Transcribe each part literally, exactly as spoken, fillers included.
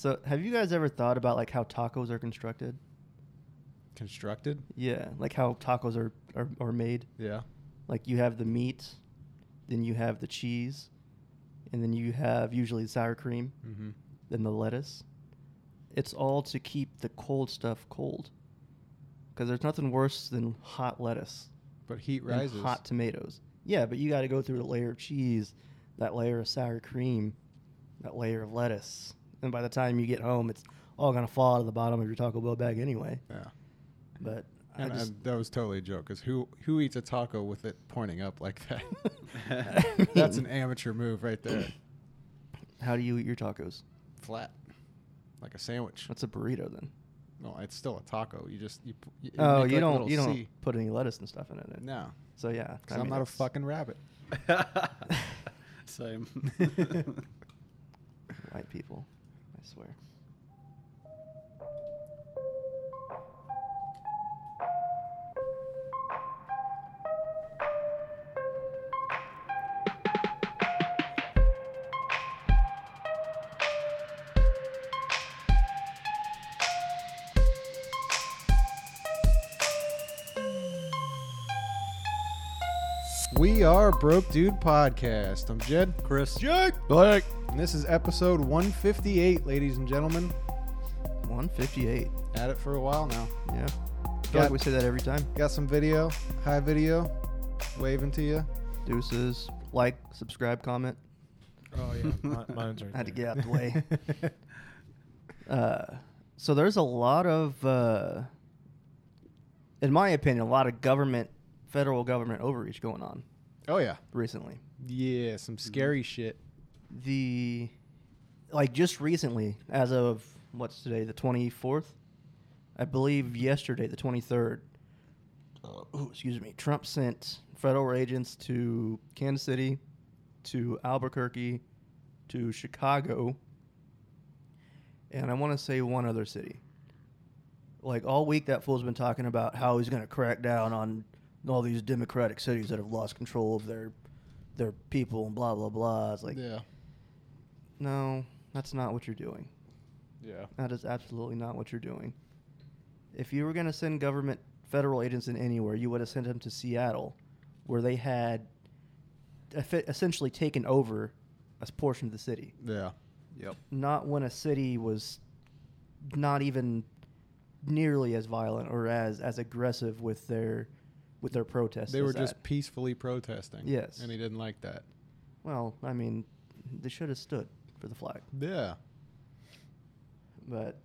So have you guys ever thought about like how tacos are constructed? Constructed? Yeah, like how tacos are, are, are made. Yeah. Like you have the meat, then you have the cheese, and then you have usually sour cream, mm-hmm. then the lettuce. It's all to keep the cold stuff cold. Because there's nothing worse than hot lettuce. But heat rises. Hot tomatoes. Yeah, but you got to go through the layer of cheese, that layer of sour cream, that layer of lettuce. And by the time you get home, it's all going to fall out of the bottom of your Taco Bell bag anyway. Yeah. But and I just, and that was totally a joke, because who, who eats a taco with it pointing up like that? That's an amateur move right there. How do you eat your tacos? Flat. Like a sandwich. That's a burrito then. No, it's still a taco. You just you. you oh, you like don't you don't C. put any lettuce and stuff in it. No. So yeah, because I'm mean, not a fucking rabbit. Same. White people, I swear. We are Broke Dude Podcast. I'm Jed, Chris, Jake, Blake, and this is episode one fifty-eight, ladies and gentlemen. one fifty-eight. At it for a while now. Yeah. I feel got, like we say that every time. Got some video. Hi, video. Waving to you. Deuces. Like, subscribe, comment. Oh, yeah. Mine's right there. I had to get out the way. uh, so there's a lot of, uh, in my opinion, a lot of government federal government overreach going on. Oh yeah. Recently. Yeah, some scary shit. The like just recently, as of what's today, the twenty-fourth? I believe yesterday, the twenty-third. Uh, oh, excuse me. Trump sent federal agents to Kansas City, to Albuquerque, to Chicago, and I want to say one other city. Like all week that fool's been talking about how he's going to crack down on all these democratic cities that have lost control of their their people and blah, blah, blah. It's like, yeah. No, that's not what you're doing. Yeah. That is absolutely not what you're doing. If you were going to send government federal agents in anywhere, you would have sent them to Seattle, where they had essentially taken over a portion of the city. Yeah. Yep. Not when a city was not even nearly as violent or as, as aggressive with their... With their protests. They were that. just peacefully protesting. Yes. And he didn't like that. Well, I mean, they should have stood for the flag. Yeah. But,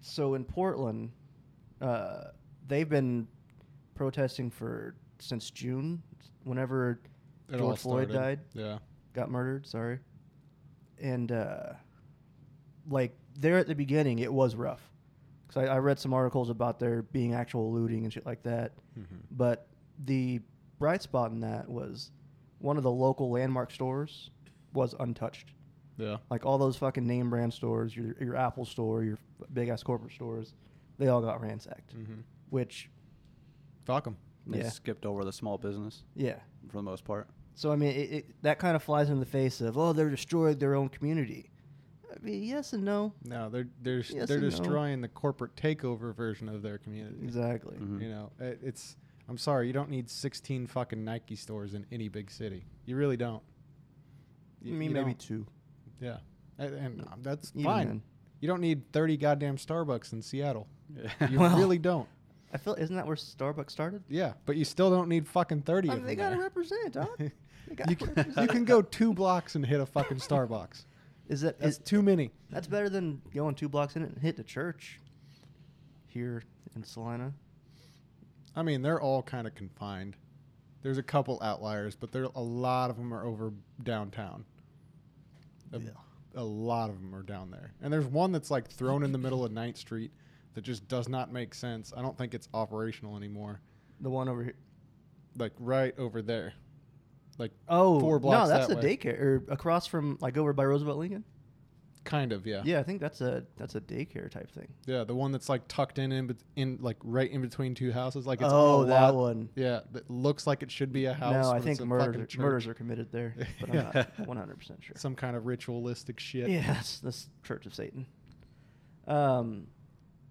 so in Portland, uh, they've been protesting for, since June, whenever it George Floyd died. Yeah. Got murdered, sorry. And, uh, like, there at the beginning, it was rough. Because I, I read some articles about there being actual looting and shit like that. Mm-hmm. But the bright spot in that was one of the local landmark stores was untouched. Yeah. Like all those fucking name brand stores, your your Apple store, your big ass corporate stores, they all got ransacked. Mm-hmm. Which. Fuck them. They yeah. skipped over the small business. Yeah. For the most part. So, I mean, it, it, that kind of flies in the face of, oh, they're destroying their own community. I mean, yes and no. No, they're they're yes they're destroying no. the corporate takeover version of their community. Exactly. Mm-hmm. You know, it, it's. I'm sorry, you don't need sixteen fucking Nike stores in any big city. You really don't. You, you mean you maybe don't. two? Yeah, and, and uh, that's Even fine. Then. You don't need thirty goddamn Starbucks in Seattle. Yeah. You well, really don't. I feel isn't that where Starbucks started? Yeah, but you still don't need fucking thirty. I mean, they gotta there. represent, huh? They gotta you, can, represent. you can go two blocks and hit a fucking Starbucks. Is that that's is, too many? That's better than going two blocks in it and hitting a church here in Salina. I mean, they're all kind of confined. There's a couple outliers, but there a lot of them are over downtown. A, yeah. a lot of them are down there, and there's one that's like thrown in the middle of ninth Street that just does not make sense. I don't think it's operational anymore. The one over here, like right over there. Like oh, four blocks. No, that's that a way. daycare or across from like over by Roosevelt Lincoln. Kind of, yeah. Yeah, I think that's a that's a daycare type thing. Yeah, the one that's like tucked in in, bet- in like right in between two houses. Like it's oh, that lot, one. Yeah, that looks like it should be a house. No, I think murder, murders are committed there, but I'm not one hundred percent sure. Some kind of ritualistic shit. Yeah, that's, that's Church of Satan. Um,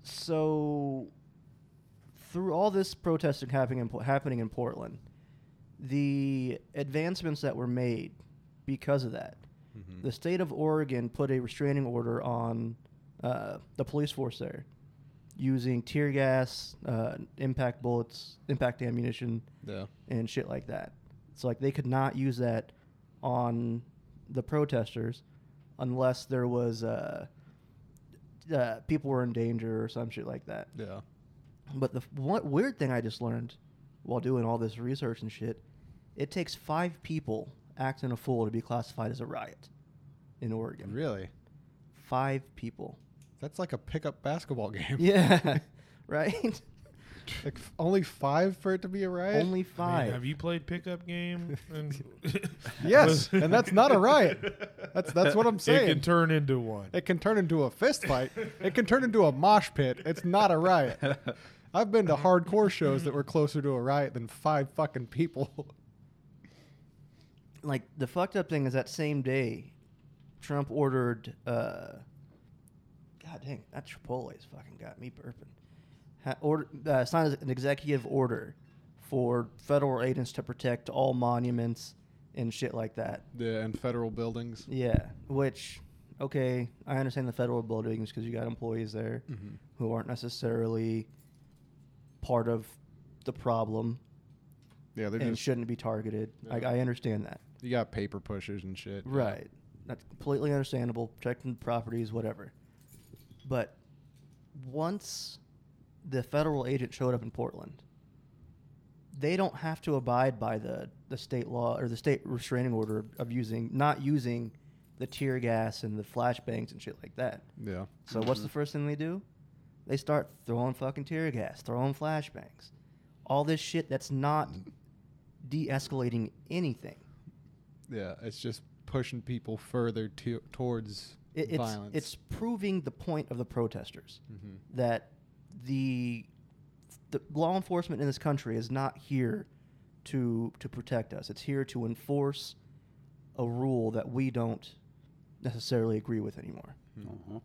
so through all this protesting happening in, happening in Portland, the advancements that were made because of that, mm-hmm. the state of Oregon put a restraining order on uh, the police force there, using tear gas, uh, impact bullets, impact ammunition, yeah. and shit like that. It's so, like, they could not use that on the protesters unless there was uh, uh, people were in danger or some shit like that. Yeah. But the one weird thing I just learned while doing all this research and shit, it takes five people acting a fool to be classified as a riot in Oregon. Really? Five people. That's like a pickup basketball game. Yeah, right? Like f- only five for it to be a riot? Only five. I mean, have you played pickup game? And yes, and that's not a riot. That's that's what I'm saying. It can turn into one. It can turn into a fist fight. It can turn into a mosh pit. It's not a riot. I've been to hardcore shows that were closer to a riot than five fucking people. Like, the fucked up thing is that same day, Trump ordered... Uh, God dang, that Chipotle's fucking got me burping. Ha, order, uh, signed an executive order for federal agents to protect all monuments and shit like that. Yeah, and federal buildings. Yeah, which, okay, I understand the federal buildings because you got employees there mm-hmm. who aren't necessarily part of the problem. Yeah, they're and just shouldn't be targeted. Yeah. I, I understand that. You got paper pushers and shit. Right. Yeah. That's completely understandable. Protecting properties, whatever. But once the federal agent showed up in Portland, they don't have to abide by the, the state law or the state restraining order of using not using the tear gas and the flashbangs and shit like that. Yeah. So mm-hmm. what's the first thing they do? They start throwing fucking tear gas, throwing flashbangs, all this shit that's not de-escalating anything. Yeah, it's just pushing people further to, towards... It's, it's proving the point of the protesters mm-hmm. that the, the law enforcement in this country is not here to to protect us. It's here to enforce a rule that we don't necessarily agree with anymore. Mm-hmm.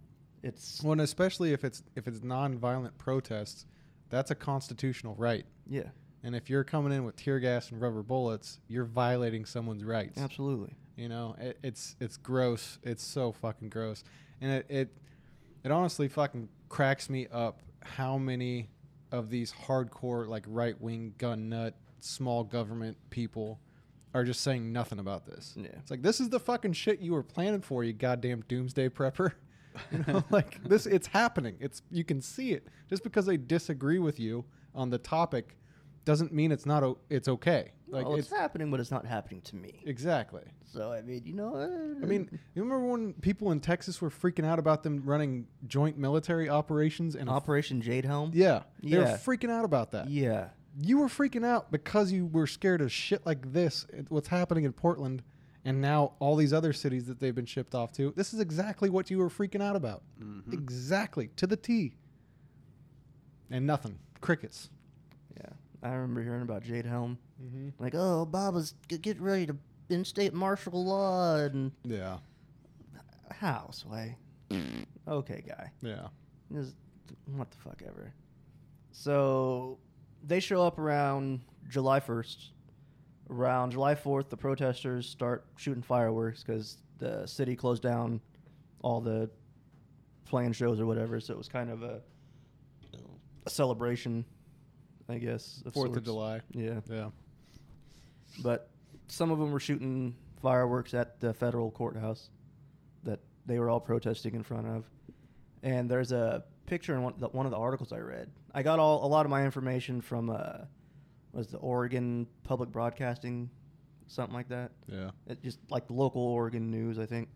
It's well, and especially if it's if it's nonviolent protests, that's a constitutional right. Yeah. And if you're coming in with tear gas and rubber bullets, you're violating someone's rights. Absolutely. You know, it, it's it's gross. It's so fucking gross. And it, it it honestly fucking cracks me up how many of these hardcore, like, right-wing, gun nut, small government people are just saying nothing about this. Yeah. It's like, this is the fucking shit you were planning for, you goddamn doomsday prepper. You know, like, this, it's happening. It's you can see it. Just because they disagree with you on the topic doesn't mean it's not o- it's okay. Like, well, it's, it's happening, but it's not happening to me. Exactly. So, I mean, you know... Uh, I mean, you remember when people in Texas were freaking out about them running joint military operations? And Operation Jade Helm? Yeah. They yeah. were freaking out about that. Yeah. You were freaking out because you were scared of shit like this, what's happening in Portland, and now all these other cities that they've been shipped off to. This is exactly what you were freaking out about. Mm-hmm. Exactly. To the T. And nothing. Crickets. Yeah. I remember hearing about Jade Helm. Mm-hmm. Like, oh, Obama's g- get ready to instate martial law. And yeah. How, Sway? Okay, guy. Yeah. Just, what the fuck ever. So they show up around July first. Around July fourth, the protesters start shooting fireworks because the city closed down all the planned shows or whatever. So it was kind of a, a celebration. I guess. Of Fourth sorts. of July. Yeah. Yeah. But some of them were shooting fireworks at the federal courthouse that they were all protesting in front of. And there's a picture in one, the, one of the articles I read. I got all a lot of my information from, uh, was the Oregon Public Broadcasting, something like that. Yeah. It just like the local Oregon news, I think.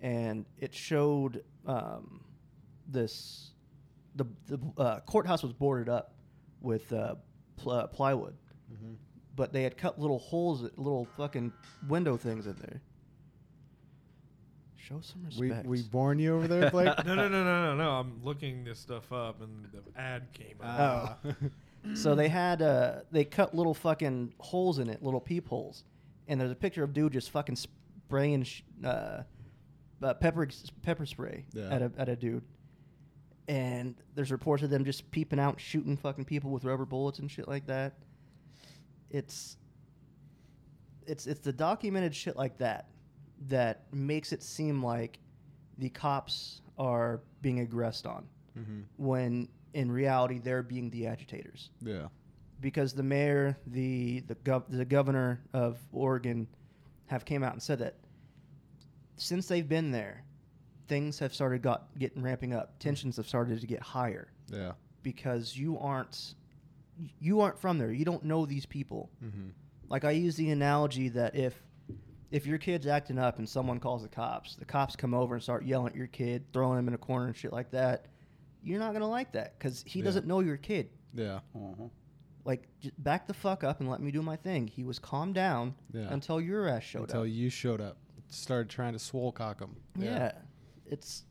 And it showed um, this, the, the uh, courthouse was boarded up with uh, pl- uh, plywood. Mm-hmm. But they had cut little holes, little fucking window things in there. Show some respect. We, we born you over there, Blake? no, no, no, no, no, no. I'm looking this stuff up, and the ad came out. Oh. So they had, uh, they cut little fucking holes in it, little peepholes. And there's a picture of dude just fucking spraying sh- uh, uh, pepper, pepper spray yeah. at a at a dude. And there's reports of them just peeping out, shooting fucking people with rubber bullets and shit like that. It's it's it's the documented shit like that that makes it seem like the cops are being aggressed on, mm-hmm. when in reality they're being the agitators. Yeah. Because the mayor, the the, gov- the governor of Oregon have came out and said that since they've been there, things have started got, getting ramping up. Tensions have started to get higher. Yeah. Because you aren't you aren't from there. You don't know these people. Mm-hmm. Like, I use the analogy that if if your kid's acting up and someone calls the cops, the cops come over and start yelling at your kid, throwing him in a corner and shit like that, you're not going to like that because he yeah. doesn't know your kid. Yeah. Uh-huh. Like, just back the fuck up and let me do my thing. He was calmed down yeah. until your ass showed until up. Until you showed up. Started trying to swole cock him. Yeah. yeah. It's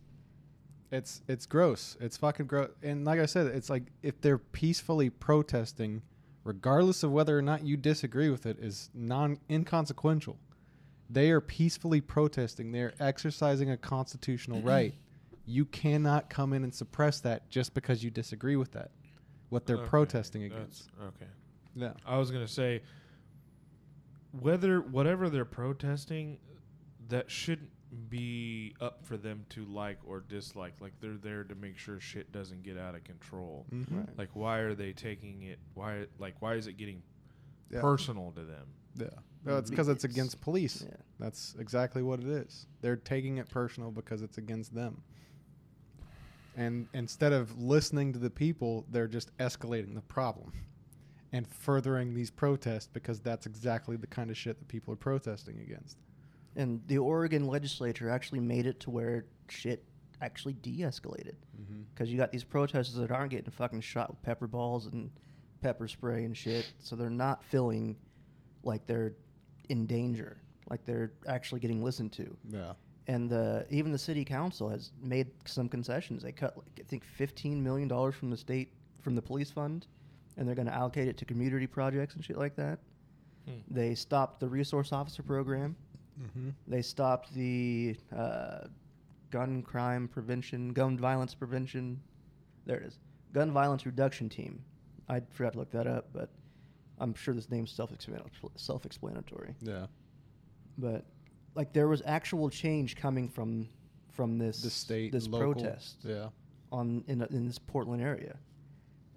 it's it's gross. It's fucking gross. And like I said, it's like if they're peacefully protesting, regardless of whether or not you disagree with it, is non inconsequential. They are peacefully protesting. They're exercising a constitutional right. You cannot come in and suppress that just because you disagree with that. What they're okay. protesting against. That's okay. Yeah. I was going to say, whether whatever they're protesting, that shouldn't be up for them to like or dislike. Like, they're there to make sure shit doesn't get out of control. Mm-hmm. Right. Like, why are they taking it? Why, like, why is it getting yeah. personal to them? Yeah. No, it's because it's against police. Yeah. That's exactly what it is. They're taking it personal because it's against them. And instead of listening to the people, they're just escalating the problem and furthering these protests because that's exactly the kind of shit that people are protesting against. And the Oregon legislature actually made it to where shit actually de-escalated. Because mm-hmm. you got these protesters that aren't getting fucking shot with pepper balls and pepper spray and shit. So they're not feeling like they're in danger, like they're actually getting listened to. Yeah. And the, even the city council has made some concessions. They cut, like, I think, fifteen million dollars from the state, from the police fund, and they're going to allocate it to community projects and shit like that. Hmm. They stopped the resource officer program. Mm-hmm. They stopped the uh, gun crime prevention, gun violence prevention. There it is. Gun violence reduction team. I forgot to look that up, but I'm sure this name's self-explanatory. Yeah. But... like, there was actual change coming from from this the state this local, protest yeah. on in in this Portland area,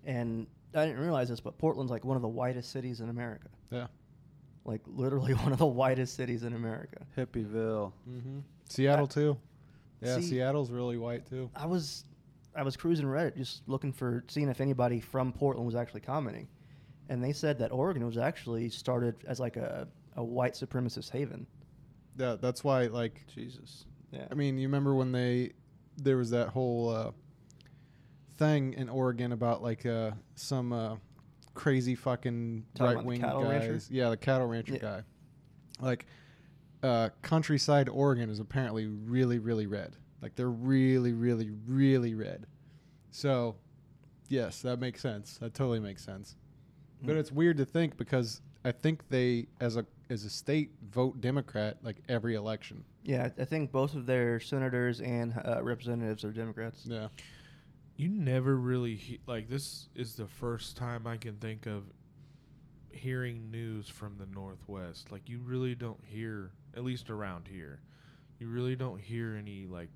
and I didn't realize this, but Portland's like one of the whitest cities in America. Yeah, like literally one of the whitest cities in America. Hippieville, mm-hmm. Seattle I, too. Yeah, see, Seattle's really white too. I was I was cruising Reddit just looking for seeing if anybody from Portland was actually commenting, and they said that Oregon was actually started as like a, a white supremacist haven. Yeah, that's why, like... Jesus. Yeah. I mean, you remember when they... There was that whole uh, thing in Oregon about, like, uh, some uh, crazy fucking Talking right-wing guys. Rancher? Yeah, the cattle rancher yeah. guy. Like, uh, countryside Oregon is apparently really, really red. Like, they're really, really, really red. So, yes, that makes sense. That totally makes sense. Mm. But it's weird to think because... I think they, as a as a state, vote Democrat like every election. Yeah, I think both of their senators and uh, representatives are Democrats. Yeah. You never really, he- like, this is the first time I can think of hearing news from the Northwest. Like, you really don't hear, at least around here, you really don't hear any, like,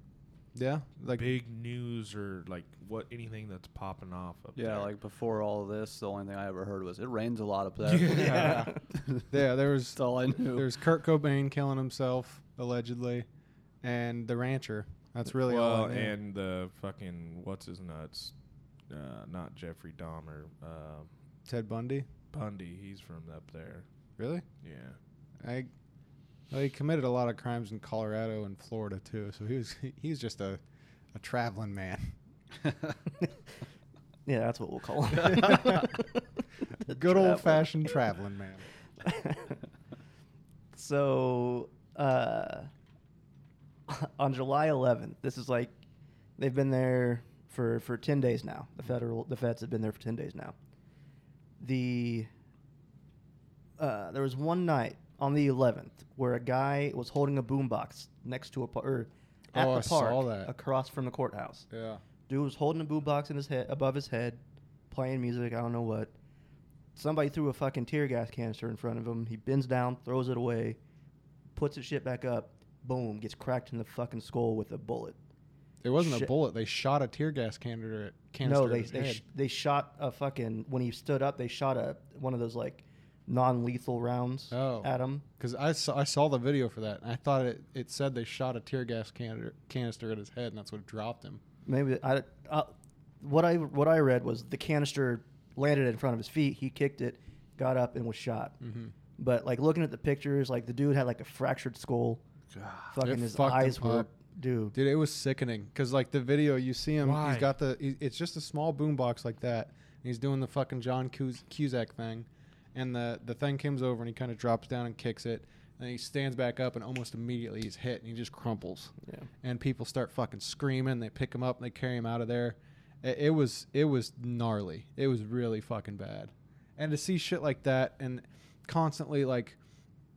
yeah, like big news or like what anything that's popping off up yeah, there. Yeah, like before all this, the only thing I ever heard was it rains a lot up there. Yeah, yeah. yeah there was that's all I knew. There's Kurt Cobain killing himself allegedly, and the rancher. That's really well, all. I knew. And the fucking what's his nuts? Uh, not Jeffrey Dahmer. Uh, Ted Bundy. Bundy, he's from up there. Really? Yeah. I. Well, he committed a lot of crimes in Colorado and Florida, too, so he was he was just a, a traveling man. Yeah, that's what we'll call him. Good traveling. Old-fashioned traveling man. So, uh, on July eleventh, this is like, they've been there for, for ten days now. The federal the feds have been there for ten days now. The uh, there was one night on the eleventh, where a guy was holding a boombox next to a par- or at oh, the park I saw that. across from the courthouse. Yeah, Dude was holding a boombox in his head, above his head, playing music. I don't know what. Somebody threw a fucking tear gas canister in front of him. He bends down, throws it away, puts his shit back up. Boom, gets cracked in the fucking skull with a bullet. It wasn't shit. a bullet. They shot a tear gas canister. canister no, they they, sh- they shot a fucking. When he stood up, they shot a one of those like non-lethal rounds oh, at him. Because I saw I saw the video for that. And I thought it, it said they shot a tear gas canister canister at his head, and that's what dropped him. Maybe I. Uh, what I what I read was the canister landed in front of his feet. He kicked it, got up, and was shot. Mm-hmm. But like looking at the pictures, like the dude had like a fractured skull. God, fucking his eyes were, dude. Dude, it was sickening because like the video, you see him. Why? He's got the. He, it's just a small boombox like that, and he's doing the fucking John Cus- Cusack thing, and the the thing comes over and he kind of drops down and kicks it, and he stands back up and almost immediately he's hit and he just crumples. Yeah. And people start fucking screaming. They pick him up and they carry him out of there. It, it was it was gnarly. It was really fucking bad, and to see shit like that and constantly like.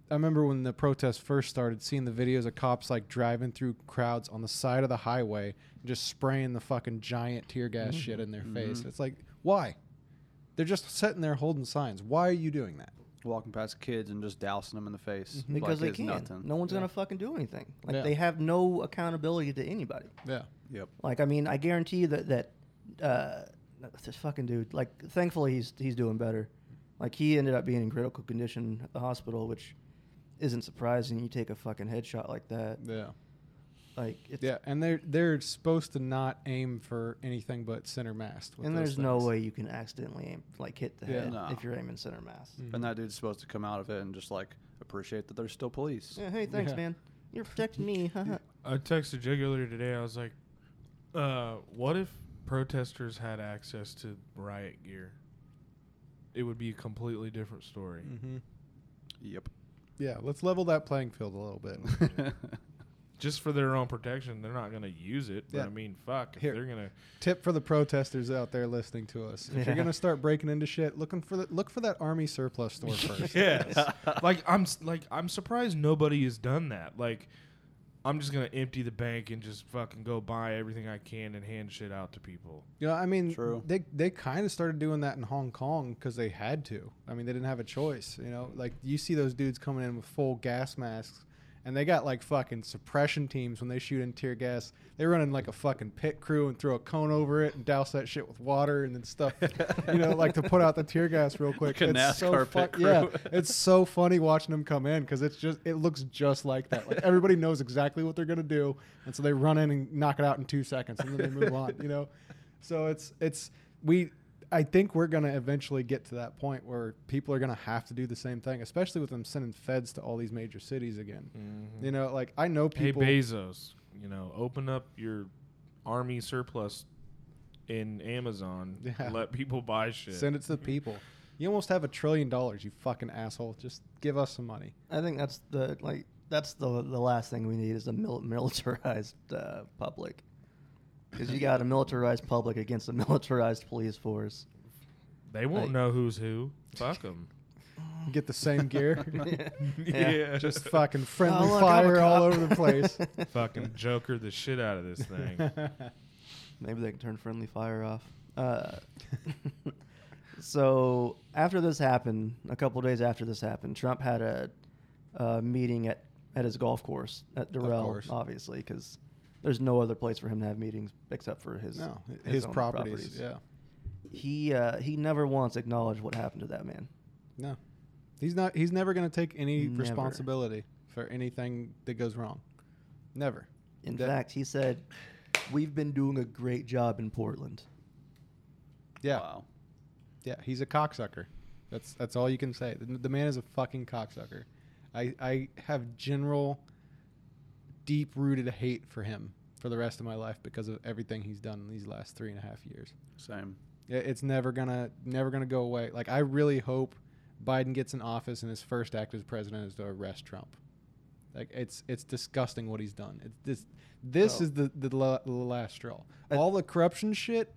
I remember when the protests first started, seeing the videos of cops like driving through crowds on the side of the highway and just spraying the fucking giant tear gas mm-hmm. shit in their mm-hmm. face. It's like, why? They're just sitting there holding signs. Why are you doing that? Walking past kids and just dousing them in the face. Mm-hmm. Because like they can. Nothing. No one's yeah. going to fucking do anything. Like yeah. they have no accountability to anybody. Yeah. Yep. Like, I mean, I guarantee you that, that uh, this fucking dude, like, thankfully he's, he's doing better. Like, he ended up being in critical condition at the hospital, which... isn't surprising. You take a fucking headshot like that. Yeah. Like it's yeah, and they're they're supposed to not aim for anything but center mast. And there's things. no way you can accidentally aim like hit the yeah, head no. if you're aiming center mast. Mm-hmm. And that dude's supposed to come out of it and just like appreciate that there's still police. Yeah, hey, thanks, yeah. man. You're protecting me. I texted Jake earlier today. I was like, uh, what if protesters had access to riot gear? It would be a completely different story. Mm-hmm. Yep. Yeah, let's level that playing field a little bit. Just for their own protection, they're not going to use it. But yeah. I mean, fuck, Here, if they're gonna tip for the protesters out there listening to us. If yeah. you're gonna start breaking into shit, looking for the, look for that army surplus store first. Yes, like I'm like I'm surprised nobody has done that. Like I'm just gonna empty the bank and just fucking go buy everything I can and hand shit out to people. Yeah, you know, I mean, True. they they kind of started doing that in Hong Kong because they had to. I mean, they didn't have a choice. You know, like you see those dudes coming in with full gas masks, and they got like fucking suppression teams when they shoot in tear gas. They run in like a fucking pit crew and throw a cone over it and douse that shit with water and then stuff. You know, like to put out the tear gas real quick. Like a NASCAR so fu- pit crew. Yeah, it's so funny watching them come in because it's just it looks just like that. Like everybody knows exactly what they're gonna do, and so they run in and knock it out in two seconds, and then they move on. You know, so it's it's we. I think we're going to eventually get to that point where people are going to have to do the same thing, especially with them sending feds to all these major cities again. Mm-hmm. You know, like I know people. Hey, Bezos, you know, open up your army surplus in Amazon. Yeah. Let people buy shit. Send it to the people. You almost have a trillion dollars, you fucking asshole. Just give us some money. I think that's the like that's the the last thing we need is a mil- militarized uh, public. Because you got a militarized public against a militarized police force. They won't like, know who's who. Fuck them. Get the same gear. yeah. Yeah. yeah. Just fucking friendly oh, look, fire all over the place. Fucking joker the shit out of this thing. Maybe they can turn friendly fire off. Uh, so after this happened, a couple days after this happened, Trump had a, a meeting at, at his golf course at Doral, obviously, because... There's no other place for him to have meetings except for his no, his, his own properties. properties. Yeah, he uh, he never once acknowledged what happened to that man. No, he's not. He's never going to take any never. responsibility for anything that goes wrong. Never. In that fact, he said, "We've been doing a great job in Portland." Yeah, wow. yeah. He's a cocksucker. That's that's all you can say. The, the man is a fucking cocksucker. I I have general deep-rooted hate for him for the rest of my life because of everything he's done in these last three and a half years. Same. It's never gonna, never gonna go away. Like, I really hope Biden gets in office and his first act as president is to arrest Trump. Like, it's it's disgusting what he's done. It's this this oh. is the, the, la, the last straw. I, All the corruption shit,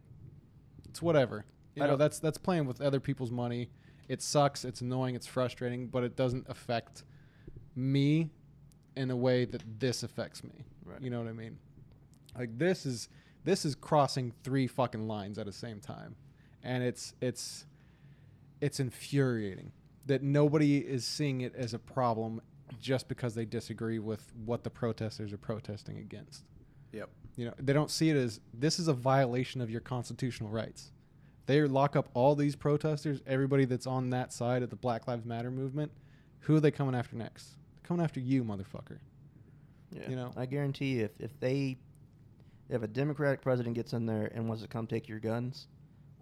it's whatever. You I know, that's that's playing with other people's money. It sucks. It's annoying. It's frustrating. But it doesn't affect me in a way that this affects me. Right. You know what I mean? Like, this is This is crossing three fucking lines at the same time. And it's it's it's infuriating that nobody is seeing it as a problem just because they disagree with what the protesters are protesting against. Yep. You know, they don't see it as this is a violation of your constitutional rights. They lock up all these protesters, everybody that's on that side of the Black Lives Matter movement. Who are they coming after next? They're coming after you, motherfucker. Yeah. You know, I guarantee you, if, if they, if a Democratic president gets in there and wants to come take your guns,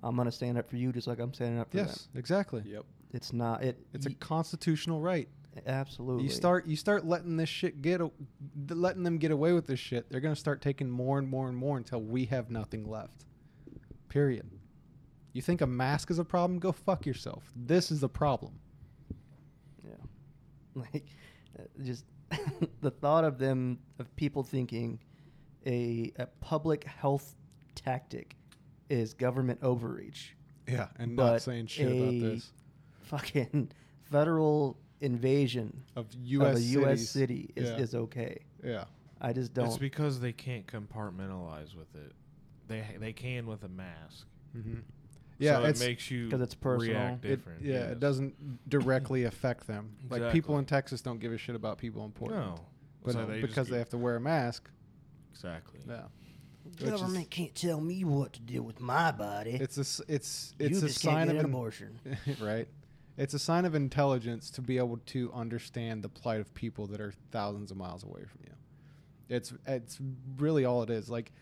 I'm going to stand up for you just like I'm standing up for yes, them. Yes, exactly. Yep. It's not it. It's y- a constitutional right. Absolutely. You start you start letting this shit get a, letting them get away with this shit. They're going to start taking more and more and more until we have nothing left. Period. You think a mask is a problem? Go fuck yourself. This is the problem. Yeah. Like uh, just the thought of them of people thinking a, a public health tactic is government overreach. Yeah, and not saying shit about this. Fucking federal invasion of U S of a U S city is, yeah. is okay. Yeah, I just don't. It's because they can't compartmentalize with it. They they can with a mask. Mm-hmm. Yeah, so it makes you because it's personal. React different. It, yeah, yes. It doesn't directly affect them. Exactly. Like people in Texas don't give a shit about people in Portland. No, but so no, they because they have to wear a mask. Exactly. Yeah. Government can't tell me what to do with my body. It's a it's it's you a sign of an abortion, right? It's a sign of intelligence to be able to understand the plight of people that are thousands of miles away from you. It's it's really all it is. Like,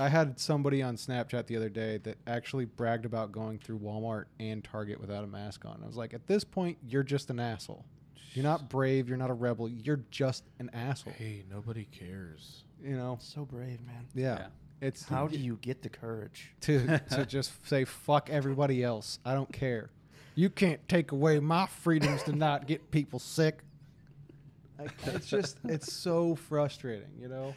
I had somebody on Snapchat the other day that actually bragged about going through Walmart and Target without a mask on. I was like, at this point, you're just an asshole. You're not brave. You're not a rebel. You're just an asshole. Hey, nobody cares. You know, so brave, man. Yeah. yeah. It's how do you get the courage to to just say fuck everybody else? I don't care. You can't take away my freedoms to not get people sick. I, it's just, it's so frustrating, you know?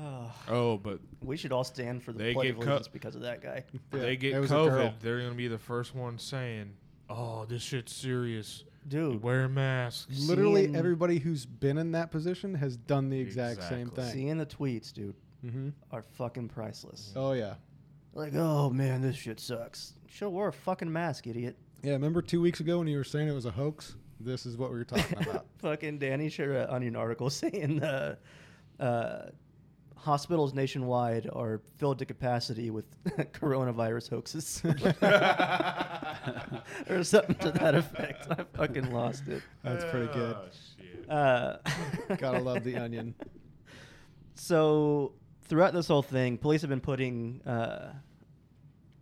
Oh, oh but... We should all stand for the Pledge of Allegiance co- because of that guy. Yeah, they get COVID, they're going to be the first one saying, oh, this shit's serious. Dude. Wear a mask. Literally Seeing everybody who's been in that position has done the exact exactly. same thing. Seeing the tweets, dude, mm-hmm. are fucking priceless. Oh, yeah. Like, oh, man, this shit sucks. Sure, wear a fucking mask, idiot. Yeah, remember two weeks ago when you were saying it was a hoax? This is what we were talking about. Fucking Danny shared an Onion article saying uh, uh, hospitals nationwide are filled to capacity with coronavirus hoaxes. Or something to that effect. I fucking lost it. That's pretty good. Oh, shit. Uh, Gotta love the Onion. So throughout this whole thing, police have been putting, uh,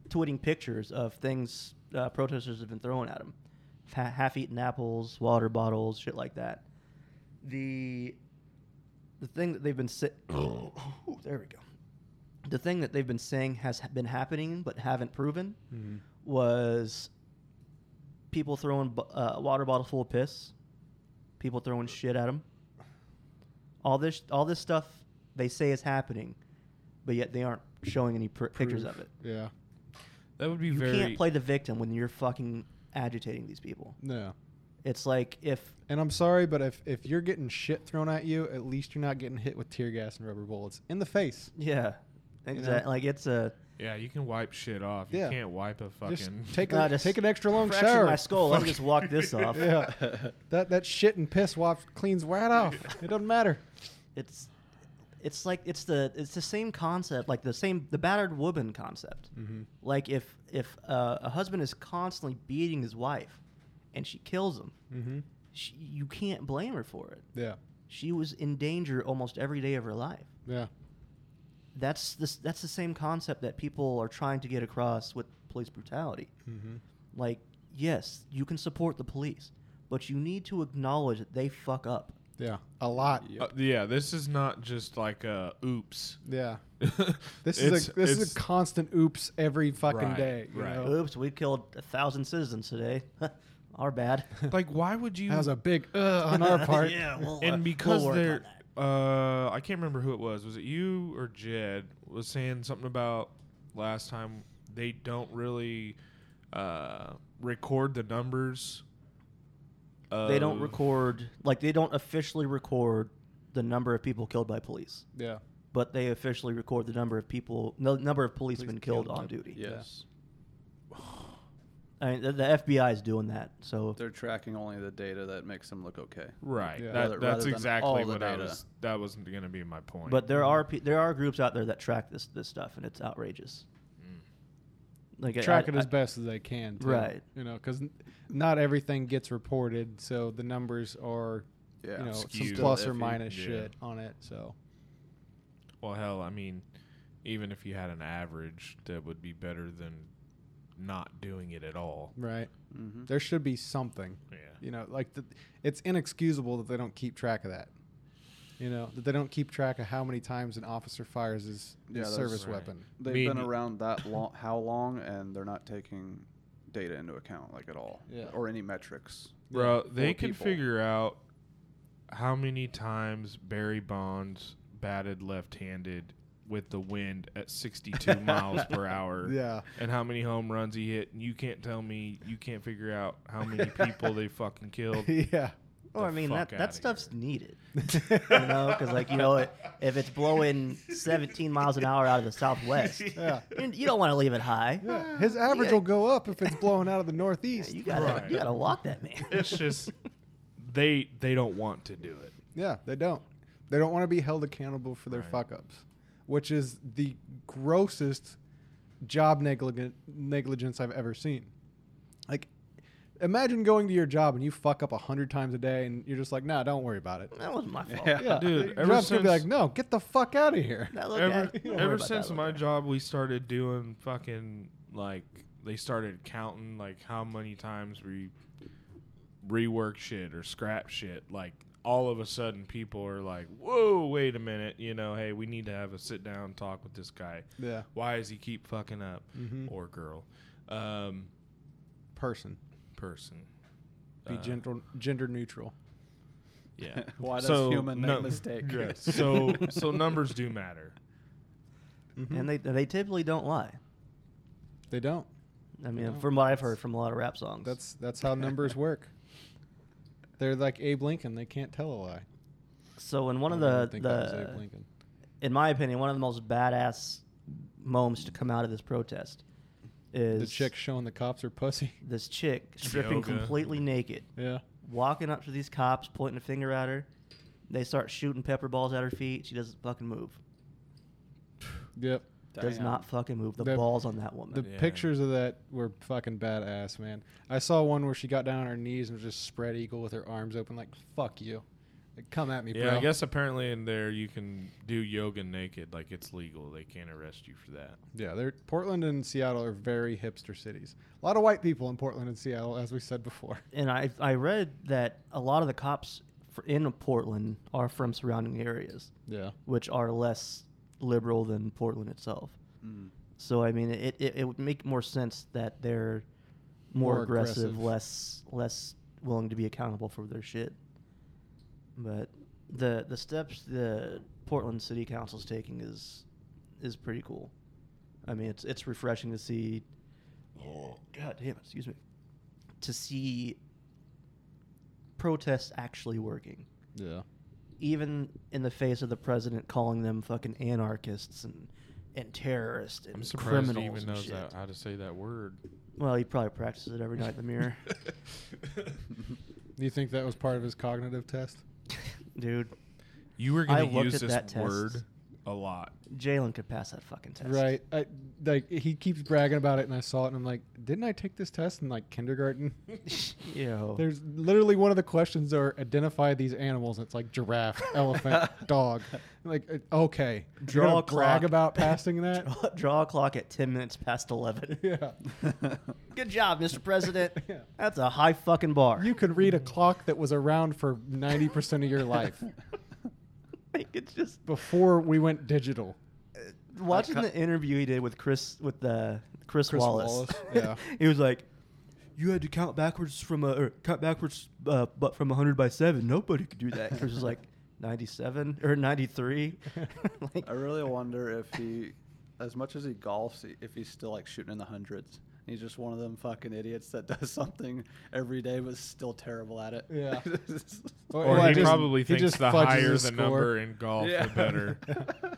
tweeting pictures of things... Uh, protesters have been throwing at them. Ha- half-eaten apples, water bottles, shit like that. The the thing that they've been si- oh, there we go. The thing that they've been saying has ha- been happening but haven't proven mm-hmm. was people throwing bu- uh, a water bottle full of piss, people throwing shit at them. All this all this stuff they say is happening, but yet they aren't showing any pr- pictures of it. Yeah. That would be you very can't play the victim when you're fucking agitating these people. No. It's like if... And I'm sorry, but if, if you're getting shit thrown at you, at least you're not getting hit with tear gas and rubber bullets in the face. Yeah. Exactly. You know? Like, it's a... Yeah, you can wipe shit off. You yeah. can't wipe a fucking... Just take, a, just take an extra long shower. My skull. Let me just walk this off. Yeah. That that shit and piss waft cleans right off. It doesn't matter. It's... It's like it's the it's the same concept, like the same the battered woman concept. Mm-hmm. Like if if uh, a husband is constantly beating his wife, and she kills him, mm-hmm. she, you can't blame her for it. Yeah, she was in danger almost every day of her life. Yeah, that's this that's the same concept that people are trying to get across with police brutality. Mm-hmm. Like yes, you can support the police, but you need to acknowledge that they fuck up. Yeah, a lot. Yep. Uh, yeah, this is not just like a uh, oops. Yeah, this is a, this is a constant oops every fucking right, day. You right. know? Oops, we killed a thousand citizens today. Our bad. Like, why would you? That was a big uh, on our part. Yeah, we'll, and uh, because we'll they're, uh, I can't remember who it was. Was it you or Jed? Was saying something about last time they don't really uh, record the numbers. They don't record, like, they don't officially record the number of people killed by police. Yeah. but they officially record the number of people, no, number of policemen Police killed, killed on duty. Yes. Yeah. I mean, the, the F B I is doing that, so they're tracking only the data that makes them look okay. Right. Yeah. That, rather, that's rather exactly what I was. That was going to be my point. But there mm. are pe- there are groups out there that track this this stuff, and it's outrageous. Mm. Like track I, I, it as I, best as they can, too, right? You know, because n- not everything gets reported, so the numbers are, yeah, you know, skewed, some plus or minus you, shit yeah. on it. So, well, hell, I mean, even if you had an average, that would be better than not doing it at all. Right. Mm-hmm. There should be something. Yeah. You know, like the, it's inexcusable that they don't keep track of that. You know, that they don't keep track of how many times an officer fires his, yeah, his service right. weapon. They've Mean. been around that long, how long, and they're not taking data into account like at all. Yeah. Or any metrics. Bro, yeah. they can people. figure out how many times Barry Bonds batted left-handed with the wind at sixty-two miles per hour, yeah, and how many home runs he hit, and you can't tell me you can't figure out how many people they fucking killed. Yeah. Well, I mean, that that stuff's here. needed, you know, because like you know, it, if it's blowing seventeen miles an hour out of the southwest, yeah. you, you don't want to leave it high. Yeah. His average yeah. will go up if it's blowing out of the northeast. Yeah, you gotta right. you gotta walk that man. It's just they they don't want to do it. Yeah, they don't. They don't want to be held accountable for their right. fuck ups. Which is the grossest job neglig- negligence I've ever seen. Like, imagine going to your job and you fuck up a hundred times a day, and you're just like, "Nah, don't worry about it. That wasn't my fault." Yeah, yeah. dude. Your job's gonna be like, "No, get the fuck out of here." That ever ever since that my guy. job, we started doing fucking like they started counting like how many times we rework shit or scrap shit, like. All of a sudden, people are like, whoa, wait a minute. You know, hey, we need to have a sit-down talk with this guy. Yeah. Why does he keep fucking up? Mm-hmm. Or girl. Um, person. Person. Be uh, gender, gender neutral. Yeah. Why does so human make no, mistake? Yeah, so so numbers do matter. Mm-hmm. And they they typically don't lie. They don't. I mean, don't. From what I've heard from a lot of rap songs. That's That's how numbers work. They're like Abe Lincoln. They can't tell a lie. So in one I of the, the in my opinion, one of the most badass moments to come out of this protest is the chick showing the cops her pussy. This chick stripping Yoga. completely naked. Yeah. Walking up to these cops, pointing a finger at her. They start shooting pepper balls at her feet. She doesn't fucking move. Yep. Damn. Does not fucking move. The, the balls on that woman. The yeah. pictures of that were fucking badass, man. I saw one where she got down on her knees and was just spread eagle with her arms open like, fuck you. Like, come at me, yeah, bro. Yeah, I guess apparently in there you can do yoga naked. Like, it's legal. They can't arrest you for that. Yeah, they're, Portland and Seattle are very hipster cities. A lot of white people in Portland and Seattle, as we said before. And I I read that a lot of the cops in Portland are from surrounding areas. Yeah. Which are less... liberal than Portland itself. Mm. So I mean it, it it would make more sense that they're more, more aggressive, aggressive, less less willing to be accountable for their shit. But the the steps the Portland City Council's taking is is pretty cool. I mean it's it's refreshing to see oh, God damn, excuse me. To see protests actually working. Yeah. Even in the face of the president calling them fucking anarchists and, and terrorists and I'm surprised criminals he even and knows shit. That, how to say that word. Well, he probably practices it every night in the mirror. Do you think that was part of his cognitive test? Dude. You were going to use this word test. a lot. Jalen could pass that fucking test. Right. I, like he keeps bragging about it, and I saw it, and I'm like, didn't I take this test in, like, kindergarten? Yo. There's literally one of the questions are identify these animals. It's like giraffe, elephant, dog. I'm like, okay. Draw You're a brag about passing that? draw, draw a clock at ten minutes past eleven. Yeah. Good job, Mister President. Yeah. That's a high fucking bar. You could read a clock that was around for ninety percent of your life. Like it's just before we went digital. Uh, watching the interview he did with Chris with the Chris, Chris Wallace, Wallace yeah. He was like, "You had to count backwards from a or count backwards, uh, but from a hundred by seven. Nobody could do that." Chris was like ninety-seven or ninety-three. Like, I really wonder if he, as much as he golfs, if he's still like shooting in the hundreds. He's just one of them fucking idiots that does something every day but is still terrible at it. Yeah. or, or he just, probably thinks he just the higher the score. number in golf, yeah. the better.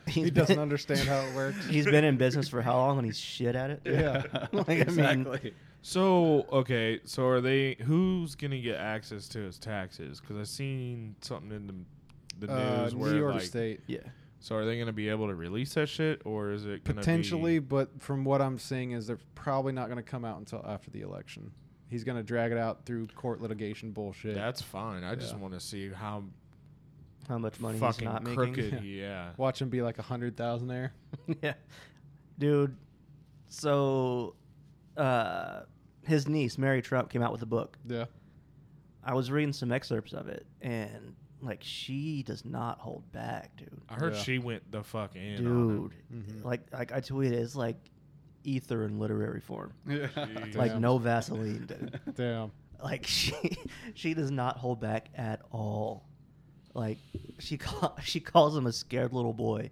he doesn't understand how it works. He's been in business for how long and he's shit at it? Yeah. like, exactly. I mean, so, okay, so are they, who's going to get access to his taxes? Because I've seen something in the, the uh, news where New York like, State. Yeah. So are they going to be able to release that shit, or is it going to potentially? Be but from what I'm seeing, is they're probably not going to come out until after the election. He's going to drag it out through court litigation bullshit. That's fine. I yeah. just want to see how how much money he's not making. Fucking crooked, yeah. yeah. Watch him be like a hundred thousandaire. yeah, dude. So uh, his niece, Mary Trump, came out with a book. Yeah, I was reading some excerpts of it, and. Like, she does not hold back, dude. I heard yeah. she went the fuck in. Dude, mm-hmm. like, like I tweeted, it's like ether in literary form. Yeah. Like, Damn. no Vaseline, dude. Damn. Like, she she does not hold back at all. Like, she, call, she calls him a scared little boy,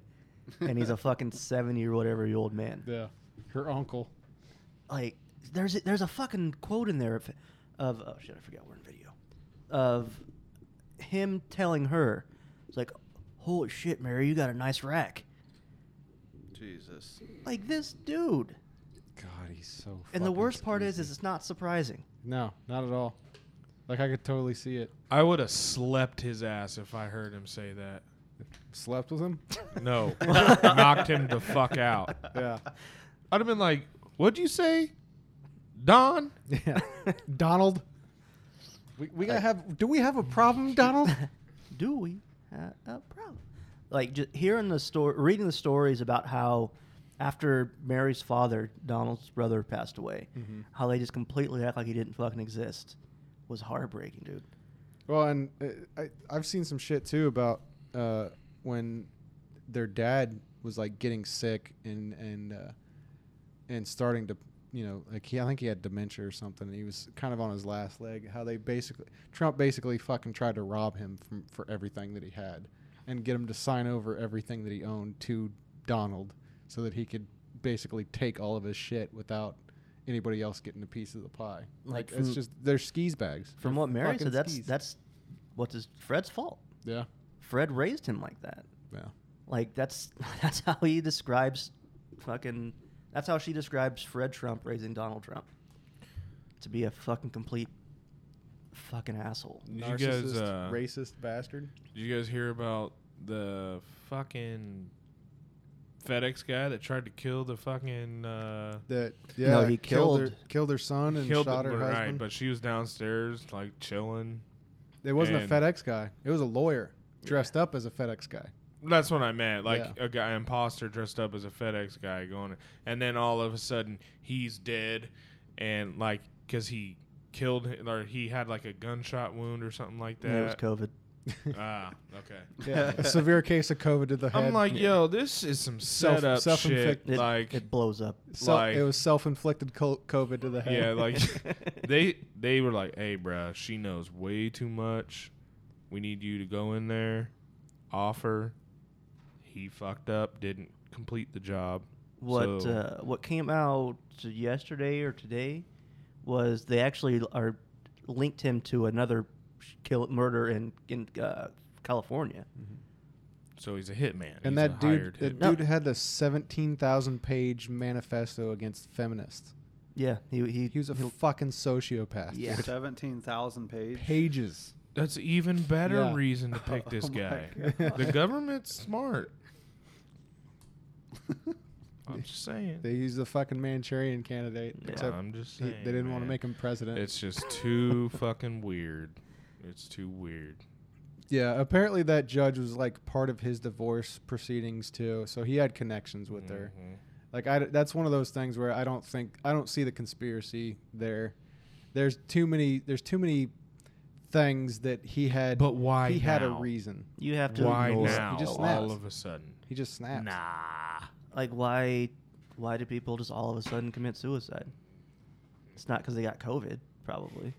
and he's a fucking seventy-year-whatever-year-old man. Yeah. Her uncle. Like, there's a, there's a fucking quote in there of, of oh, shit, I forgot we're in video, of... him telling her, it's like, holy shit, Mary, you got a nice rack. Jesus. Like this dude. God, he's so fucking And the worst crazy. part is, is it's not surprising. No, not at all. Like, I could totally see it. I would have slept his ass if I heard him say that. Slept with him? No. Knocked him the fuck out. Yeah. I'd have been like, what'd you say? Don? Yeah. Donald? We, we gotta like, have. Do we have a problem, Donald? do we have a problem? Like just hearing the story, reading the stories about how after Mary's father, Donald's brother, passed away, mm-hmm. how they just completely act like he didn't fucking exist was heartbreaking, dude. Well, and uh, I, I've seen some shit too about uh, when their dad was like getting sick and and uh, and starting to. You know, like he, I think he had dementia or something. And he was kind of on his last leg. How they basically, Trump basically fucking tried to rob him from, for everything that he had and get him to sign over everything that he owned to Donald so that he could basically take all of his shit without anybody else getting a piece of the pie. Like, like it's just, they're skis bags. From they're what Mary said, that's, skis. that's what's his, Fred's fault. Yeah. Fred raised him like that. Yeah. Like, that's, that's how he describes fucking. That's how she describes Fred Trump raising Donald Trump. To be a fucking complete fucking asshole. Did Narcissist, you guys, uh, racist bastard. Did you guys hear about the fucking FedEx guy that tried to kill the fucking... Uh, that yeah, no, he killed... Killed her, killed her son and killed shot her husband. Right, but she was downstairs, like, chilling. It wasn't a FedEx guy. It was a lawyer dressed yeah. up as a FedEx guy. That's what I meant. Like yeah. a guy, imposter dressed up as a FedEx guy going, and then all of a sudden he's dead, and like because he killed him, or he had like a gunshot wound or something like that. Yeah, it was COVID. ah, okay. Yeah, a severe case of COVID to the head. I'm like, yeah. yo, this is some setup self, shit. It, like it blows up. Self, like, it was self-inflicted COVID to the head. Yeah, like they they were like, hey, bruh, she knows way too much. We need you to go in there, offer. He fucked up, didn't complete the job. What so. uh, what came out yesterday or today was they actually are linked him to another kill murder in in uh, California. Mm-hmm. So he's a hitman. And he's that dude, that dude no. had the seventeen thousand page manifesto against feminists. Yeah, he he he was a fucking sociopath. Yeah, seventeen thousand page pages. That's even better yeah. reason to pick this oh guy. The government's smart. I'm just saying. They used the fucking Manchurian candidate. Yeah, except I'm just saying. He, they didn't want to make him president. It's just too fucking weird. It's too weird. Yeah, apparently that judge was like part of his divorce proceedings too, so he had connections with mm-hmm. her. Like I, that's one of those things where I don't think I don't see the conspiracy there. There's too many. There's too many. Things that he had, but why he now? had a reason. You have to. Why ignore. now? He just all of a sudden, he just snapped. Nah, like why? Why do people just all of a sudden commit suicide? It's not because they got COVID, probably.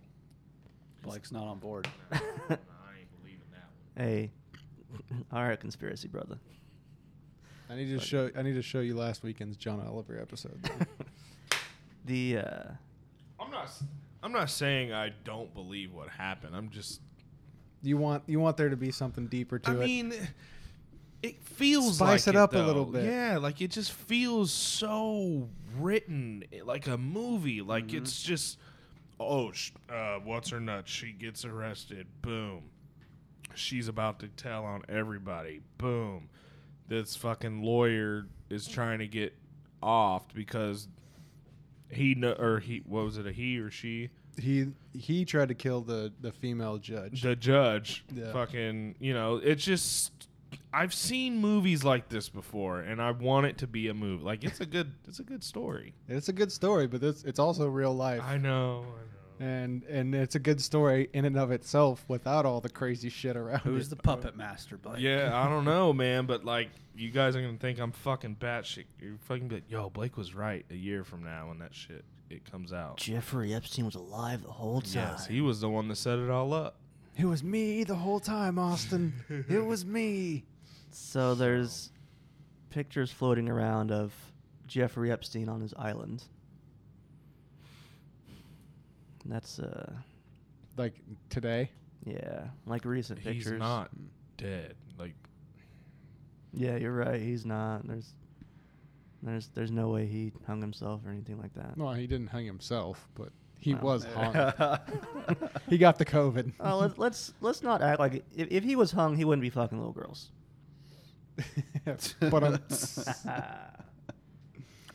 Blake's not on board. I ain't believing that one. Hey, all right, conspiracy brother. I need to but. show. I need to show you last weekend's John Oliver episode. the. Uh, I'm not. I'm not saying I don't believe what happened. I'm just. You want you want there to be something deeper to I it. I mean, it feels spice like it up though. A little bit. Yeah, like it just feels so written, like a movie. Like mm-hmm. it's just, oh, uh, what's her nuts? She gets arrested. Boom. She's about to tell on everybody. Boom. This fucking lawyer is trying to get off because he kn- or he what was it a he or she he he tried to kill the, the female judge the judge yeah. Fucking, you know, it's just I've seen movies like this before and I want it to be a movie. Like it's a good it's a good story. It's a good story, but it's it's also real life. I know. I know. And and it's a good story in and of itself without all the crazy shit around. Who's it. The puppet master, Blake? Yeah, I don't know, man. But, like, you guys are going to think I'm fucking batshit. You're fucking be like, yo, Blake was right a year from now when that shit it comes out. Jeffrey Epstein was alive the whole time. Yes, he was the one that set it all up. It was me the whole time, Austin. It was me. So there's pictures floating around of Jeffrey Epstein on his island. That's uh, like today. Yeah, like recent he's pictures. He's not dead. Like, yeah, you're right. He's not. There's, there's, there's no way he hung himself or anything like that. Well, he didn't hang himself, but he well, was hung. He got the COVID. Oh, let's let's let's not act like if, if he was hung, he wouldn't be fucking little girls. But um,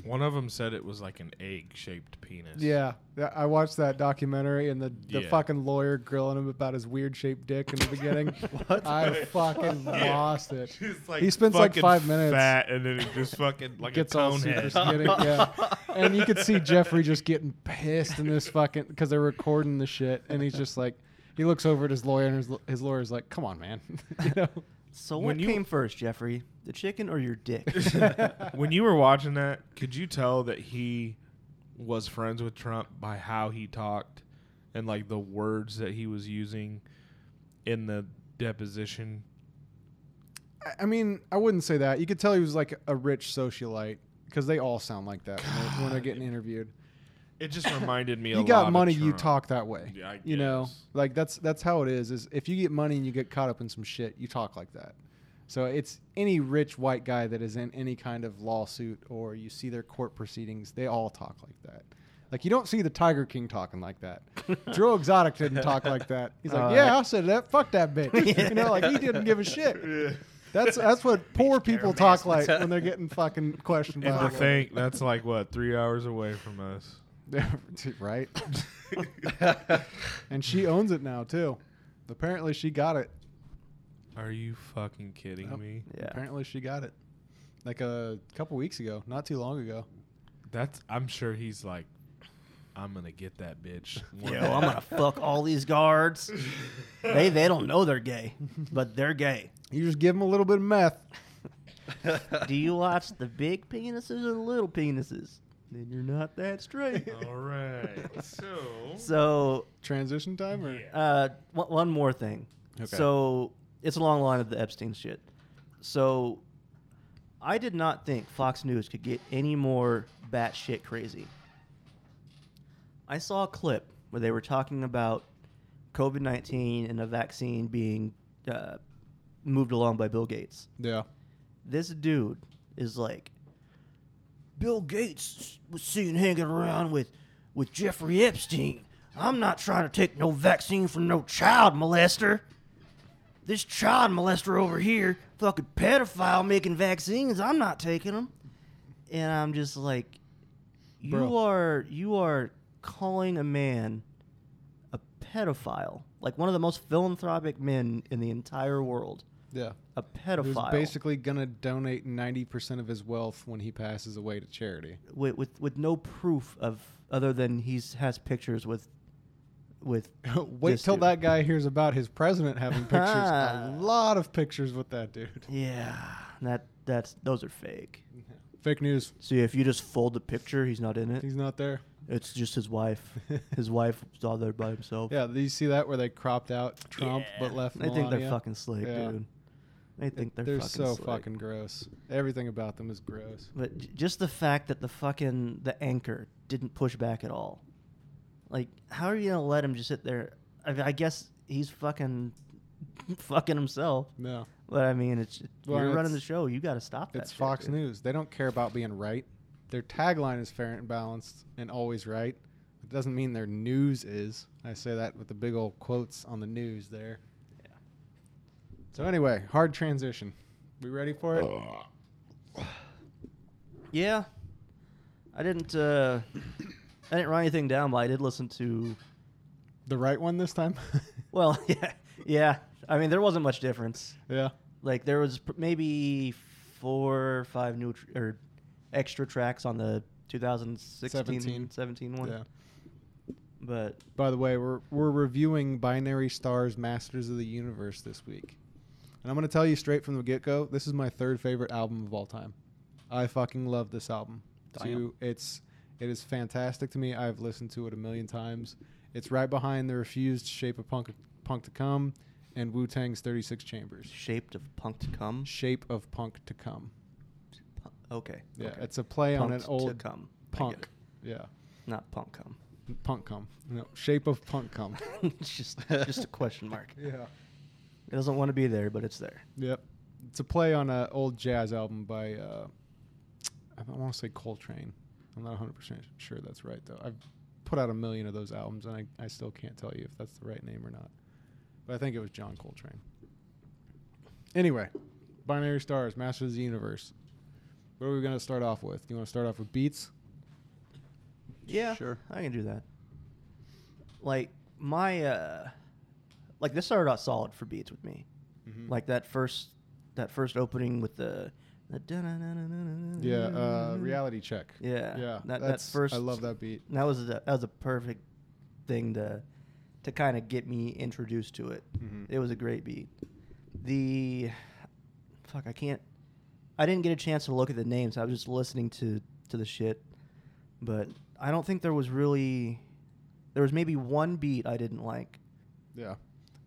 one of them said it was like an egg-shaped penis. Yeah. I watched that documentary, and the, the yeah. fucking lawyer grilling him about his weird-shaped dick in the beginning. What? I fucking yeah. lost it. Like he spends like five minutes. Fat, and then it just fucking like gets a tonehead. Yeah. And you could see Jeffrey just getting pissed in this fucking, because they're recording the shit, and he's just like, he looks over at his lawyer, and his, his lawyer's like, come on, man. You know? So when what came first, Jeffrey? The chicken or your dick? When you were watching that, could you tell that he was friends with Trump by how he talked and like the words that he was using in the deposition? I, I mean, I wouldn't say that. You could tell he was like a rich socialite because they all sound like that when they're, when they're getting interviewed. It just reminded me a lot. You got money, you talk that way. Yeah, I you guess. know, like that's that's how it is. Is if you get money and you get caught up in some shit, you talk like that. So it's any rich white guy that is in any kind of lawsuit or you see their court proceedings, they all talk like that. Like you don't see the Tiger King talking like that. Drew Exotic didn't talk like that. He's like, uh, yeah, I said that. Fuck that bitch. Yeah. You know, like he didn't give a shit. Yeah. That's that's what poor people talk like when they're getting fucking questioned. And to think that's like what three hours away from us. Right. And she owns it now too. Apparently she got it. Are you fucking kidding nope. me? Yeah. Apparently she got it. Like a couple weeks ago, not too long ago. That's I'm sure he's like, I'm gonna get that bitch. Yo, I'm gonna fuck all these guards. They they don't know they're gay, but they're gay. You just give them a little bit of meth. Do you watch the big penises or the little penises? Then you're not that straight. All right. So. So. Transition time? Or? Yeah. Uh, w- one more thing. Okay. So it's a long line of the Epstein shit. So I did not think Fox News could get any more batshit crazy. I saw a clip where they were talking about COVID nineteen and a vaccine being uh, moved along by Bill Gates. Yeah. This dude is like, Bill Gates was seen hanging around with, with Jeffrey Epstein. I'm not trying to take no vaccine from no child molester. This child molester over here, fucking pedophile making vaccines, I'm not taking them. And I'm just like, you Bro. are you are calling a man a pedophile, like one of the most philanthropic men in the entire world. Yeah. A pedophile. He's basically going to donate ninety percent of his wealth when he passes away to charity. With with, with no proof of other than he has pictures with with Wait till dude. that guy hears about his president having pictures. A lot of pictures with that dude. Yeah. That that's those are fake. Yeah. Fake news. See, if you just fold the picture, he's not in it. He's not there. It's just his wife. His wife was all there by himself. Yeah, do you see that where they cropped out Trump yeah. but left Melania? They think they're fucking slick, yeah. dude. I think they're, they're fucking so slick. Fucking gross. Everything about them is gross. But j- just the fact that the fucking the anchor didn't push back at all. Like, how are you gonna let him just sit there? I, I guess he's fucking fucking himself. No. But I mean, it's well, you're it's, running the show. You got to stop that. It's shit, Fox dude. News. They don't care about being right. Their tagline is fair and balanced and always right. It doesn't mean their news is. I say that with the big old quotes on the news there. Yeah. So anyway, hard transition. We ready for it? Yeah. I didn't. Uh, I didn't write anything down, but I did listen to the right one this time. Well, yeah, yeah. I mean, there wasn't much difference. Yeah. Like, there was pr- maybe four or five new tr- or extra tracks on the twenty sixteen seventeen one. Yeah. But by the way, we're we're reviewing Binary Star's Masters of the Universe this week. And I'm going to tell you straight from the get-go, this is my third favorite album of all time. I fucking love this album. Damn. It's it is fantastic to me. I've listened to it a million times. It's right behind the Refused, Shape of Punk, Punk to Come, and Wu-Tang's thirty-six Chambers. Shaped of Punk to Come? Shape of Punk to Come. Okay. Yeah, okay. It's a play Punked on an old... to come. Punk. Yeah. Not punk come. Punk come. No, Shape of Punk Come. It's just, just a question mark. Yeah. It doesn't want to be there, but it's there. Yep. It's a play on an old jazz album by, uh, I don't want to say Coltrane. I'm not one hundred percent sure that's right, though. I've put out a million of those albums, and I, I still can't tell you if that's the right name or not. But I think it was John Coltrane. Anyway, Binary Stars, Masters of the Universe. What are we going to start off with? Do you want to start off with beats? Yeah, sure. I can do that. Like, my, uh, like, this started out solid for beats with me. Mm-hmm. Like, that first, that first opening with the, the yeah, uh, reality check. Yeah. Yeah. That, that first, I love that beat. That was, a, that was a perfect thing to, to kind of get me introduced to it. Mm-hmm. It was a great beat. The fuck, I can't I didn't get a chance to look at the names. I was just listening to to the shit. But I don't think there was really there was maybe one beat I didn't like. Yeah.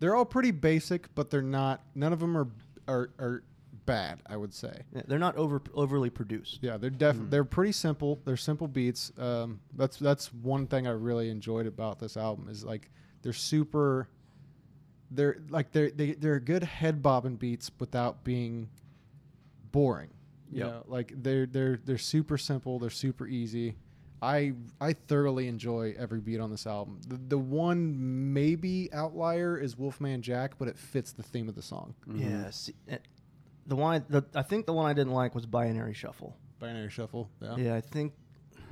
They're all pretty basic, but they're not none of them are are, are bad, I would say. Yeah, they're not over overly produced. Yeah, they're def- mm. they're pretty simple. They're simple beats. Um that's that's one thing I really enjoyed about this album is like They're super. They're like they're they, they're good head bobbing beats without being boring. You know, like they're they're they're super simple. They're super easy. I I thoroughly enjoy every beat on this album. The, the one maybe outlier is Wolfman Jack, but it fits the theme of the song. Mm-hmm. Yeah, see, it, the one I, the, I think the one I didn't like was Binary Shuffle. Binary Shuffle. Yeah. Yeah, I think.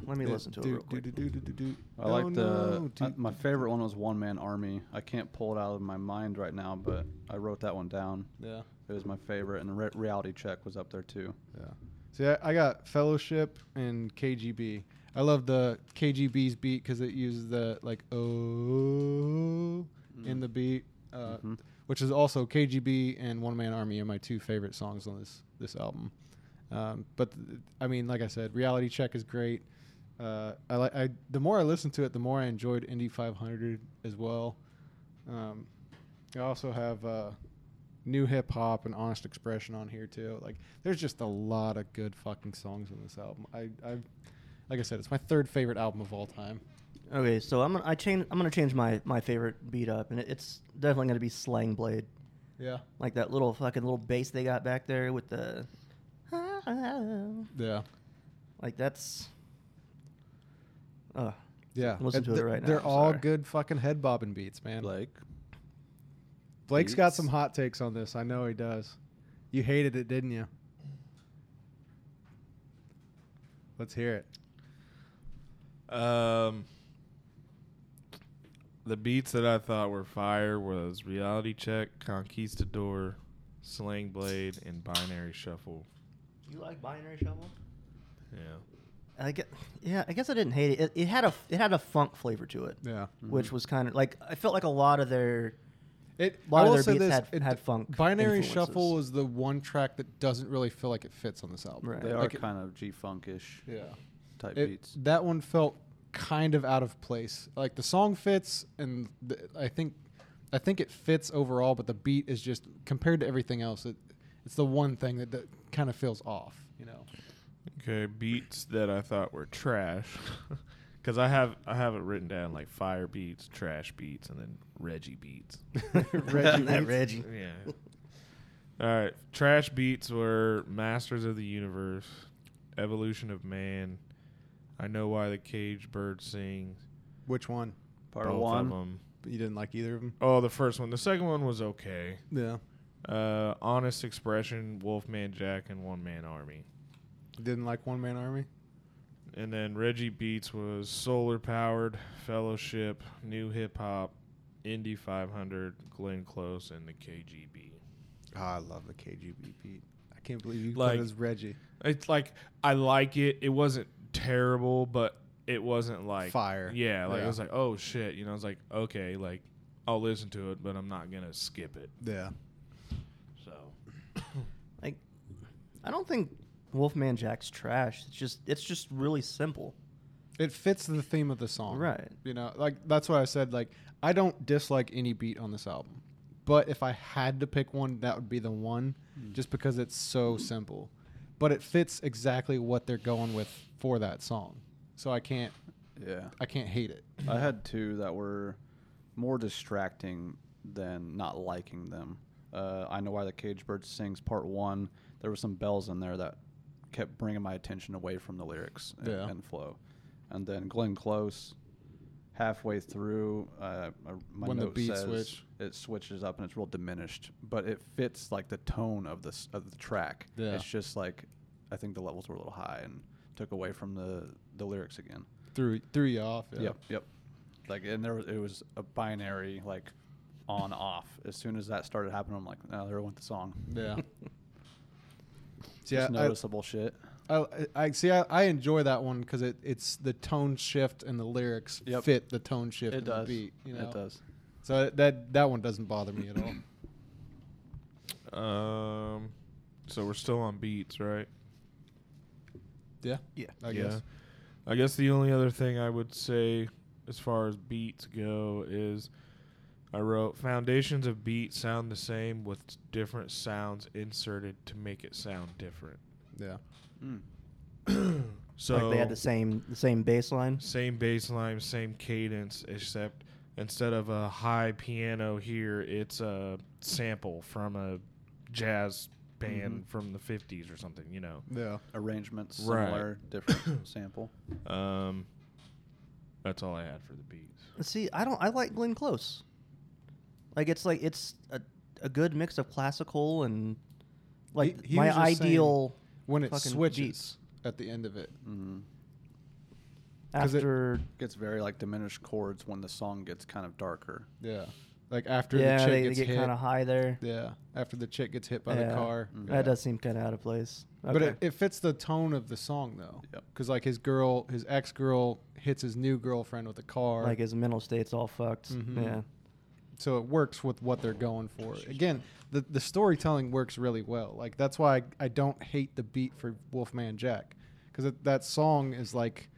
Let me do, listen to do, it real quick. Do, do, do, do, do. I no, like the... No, do, I, my favorite one was One Man Army. I can't pull it out of my mind right now, but I wrote that one down. Yeah. It was my favorite, and re- Reality Check was up there, too. Yeah. See, I, I got Fellowship and K G B. I love the K G B's beat because it uses the, like, oh, mm. in the beat, uh, mm-hmm. which is also K G B and One Man Army are my two favorite songs on this, this album. Um, but, th- I mean, like I said, Reality Check is great. Uh, I like I the more I listened to it, the more I enjoyed Indy five hundred as well. Um, I also have uh, New Hip Hop and Honest Expression on here too. Like, there's just a lot of good fucking songs on this album. I, I like I said, it's my third favorite album of all time. Okay, so I'm gonna I change I'm gonna change my, my favorite beat up, and it, it's definitely gonna be Slang Blade. Yeah, like that little fucking little bass they got back there with the yeah, like that's. Uh, yeah, listen to th- it right now. They're I'm all sorry. Good fucking head bobbing beats, man. Blake, Blake's beats. Got some hot takes on this. I know he does. You hated it, didn't you? Let's hear it. Um, the beats that I thought were fire was Reality Check, Conquistador, Slang Blade, and Binary Shuffle. You like Binary Shuffle? Yeah. I guess, yeah, I guess I didn't hate it. It, it had a it had a funk flavor to it, yeah, mm-hmm. which was kind of like I felt like a lot of their it. A lot I will of their say beats this, had, it had d- funk. Binary influences. Shuffle is the one track that doesn't really feel like it fits on this album. Right. They like are it, kind of G-funkish, yeah, type it, beats. That one felt kind of out of place. Like the song fits, and the, I think I think it fits overall, but the beat is just compared to everything else. It It's the one thing that, that kind of feels off, you know. Okay, beats that I thought were trash, because I have I have it written down like fire beats, trash beats, and then Reggie beats. Reggie, that Reggie. Yeah. All right, trash beats were Masters of the Universe, Evolution of Man, I Know Why the Caged Bird Sings. Which one? Part Both one. Of them. You didn't like either of them? Oh, the first one. The second one was okay. Yeah. Uh, Honest Expression, Wolfman Jack, and One Man Army. Didn't like One Man Army? And then Reggie Beats was Solar Powered, Fellowship, New Hip Hop, Indy five hundred, Glenn Close, and the K G B. Oh, I love the K G B beat. I can't believe you like, put it as Reggie. It's like, I like it. It wasn't terrible, but it wasn't like... Fire. Yeah, like yeah. I was like, oh, shit. You know, I was like, okay, like, I'll listen to it, but I'm not going to skip it. Yeah. So. Like, I don't think Wolfman Jack's trash. It's just, it's just really simple. It fits the theme of the song. Right. You know, like, that's why I said, like, I don't dislike any beat on this album. But if I had to pick one, that would be the one, mm. just because it's so simple. But it fits exactly what they're going with for that song, so I can't. Yeah, I can't hate it. I had two that were more distracting than not liking them. Uh, I Know Why the Caged Bird Sings, Part One. There were some bells in there that kept bringing my attention away from the lyrics and, yeah. and flow. And then Glenn Close. Halfway through, uh, my when note the beat says switch. It switches up and it's real diminished, but it fits like the tone of the of the track. Yeah. It's just like I think the levels were a little high and took away from the, the lyrics again. Threw threw you off. Yeah. Yep, yep. Like and there was, it was a binary like on off. As soon as that started happening, I'm like, no, there went the song. Yeah. See, just I, noticeable I, shit. I, I see. I, I enjoy that one because it, it's the tone shift and the lyrics yep. fit the tone shift. It and does. The beat, you know? It does. So that that one doesn't bother me at all. Um, so we're still on beats, right? Yeah. Yeah. I yeah. guess. I guess the only other thing I would say as far as beats go is I wrote foundations of beats sound the same with different sounds inserted to make it sound different. Yeah. Mm. So like they had the same the same bass line? Same bass line, same cadence, except instead of a high piano here, it's a sample from a jazz band mm-hmm. from the fifties or something, you know. Yeah. Arrangements, similar, right. different sample. Um, that's all I had for the beats. See, I don't I like Glenn Close. Like it's like it's a a good mix of classical and like he, he my ideal when it switches beats. At the end of it. Mm-hmm. After it gets very like diminished chords when the song gets kind of darker. Yeah. Like after yeah, the chick they, gets they get hit. Yeah, kind of high there. Yeah. After the chick gets hit by yeah. the car. Mm-hmm. That does seem kind of out of place. Okay. But it, it fits the tone of the song though. Yep. Cuz like his girl, his ex-girl hits his new girlfriend with a car. Like his mental state's all fucked. Mm-hmm. Yeah. So it works with what they're going for. Again, the, the storytelling works really well. Like that's why I, I don't hate the beat for Wolfman Jack, because that song is like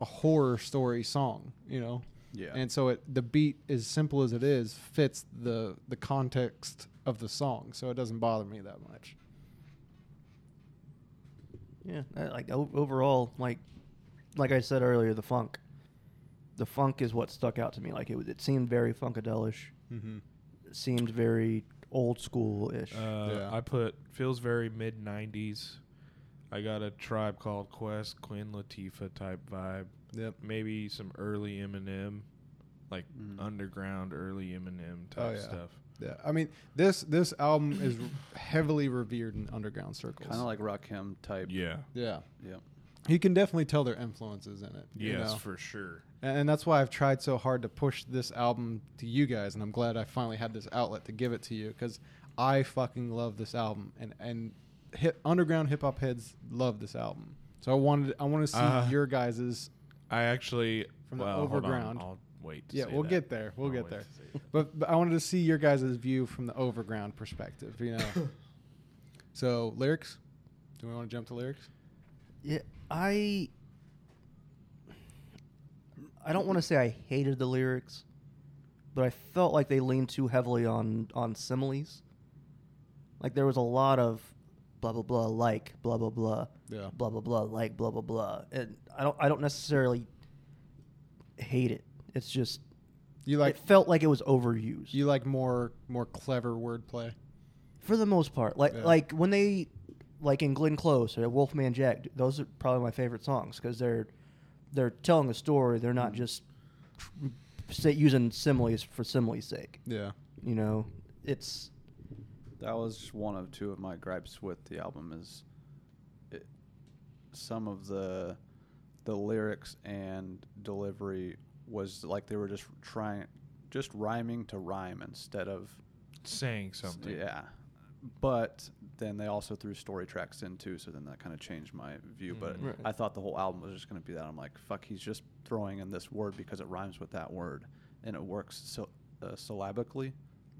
a horror story song, you know. Yeah. And so it the beat, as simple as it is, fits the the context of the song, so it doesn't bother me that much. Yeah, I, like o- overall, like like I said earlier, the funk. The funk is what stuck out to me. Like it, was, it seemed very funkadelish. Mm-hmm. It seemed very old school-ish. Uh, yeah. I put feels very mid nineties. I got a Tribe Called Quest, Queen Latifah type vibe. Yep. Maybe some early Eminem, like mm. underground early Eminem type oh, yeah. stuff. Yeah. I mean this this album is heavily revered in underground circles. Kind of like Rakim type. Yeah. Yeah. Yeah. You can definitely tell their influences in it. Yes, you know? For sure. And that's why I've tried so hard to push this album to you guys, and I'm glad I finally had this outlet to give it to you, because I fucking love this album, and and hip, underground hip hop heads love this album. So I wanted I want to see uh, your guys's. I actually from well, the overground. I'll wait. To yeah, say we'll that. get there. We'll I'll get there. But, but I wanted to see your guys' view from the overground perspective. You know. So lyrics. Do we want to jump to lyrics? Yeah, I. I don't want to say I hated the lyrics, but I felt like they leaned too heavily on, on similes. Like, there was a lot of blah, blah, blah, like, blah, blah, blah, yeah. blah, blah, blah, like, blah, blah, blah. And I don't I don't necessarily hate it. It's just, you like, it felt like it was overused. You like more more clever wordplay? For the most part. Like, yeah. like when they, like in Glenn Close or Wolfman Jack, those are probably my favorite songs because they're, they're telling a story. They're not mm. just tr- using similes for similes' sake. Yeah. You know, it's... That was one of two of my gripes with the album is it, some of the the lyrics and delivery was like they were just trying, just rhyming to rhyme instead of saying something. Yeah. But then they also threw story tracks in too, so then that kind of changed my view. Mm, but right. I thought the whole album was just going to be that. I'm like, fuck, he's just throwing in this word because it rhymes with that word and it works so uh, syllabically.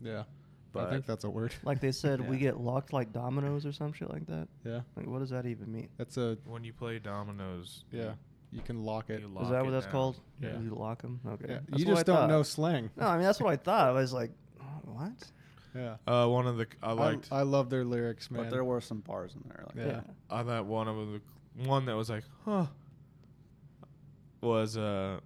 Yeah. But I think that's a word. Like they said, yeah. we get locked like dominoes or some shit like that. Yeah. Like, what does that even mean? That's a... When you play dominoes... Yeah. You can lock it. Lock Is that what that's down. Called? Yeah. You lock them? Okay. Yeah. You just don't know slang. No, I mean, that's what I thought. I was like, what? Yeah. Uh, one of the... I liked... I, I love their lyrics, man. But there were some bars in there. Like yeah. yeah. I thought one of the... One that was like, huh... Was... uh.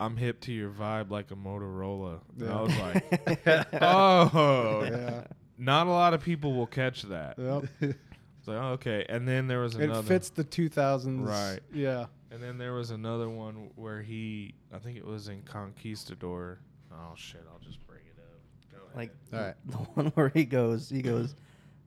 I'm hip to your vibe like a Motorola. Yeah. I was like, oh, yeah. Not a lot of people will catch that. Yep. It's like, oh, okay. And then there was it another. It fits the two thousands. Right. Yeah. And then there was another one where he, I think it was in Conquistador. Oh, shit. I'll just bring it up. Go ahead. Like, all right. The one where he goes, he goes,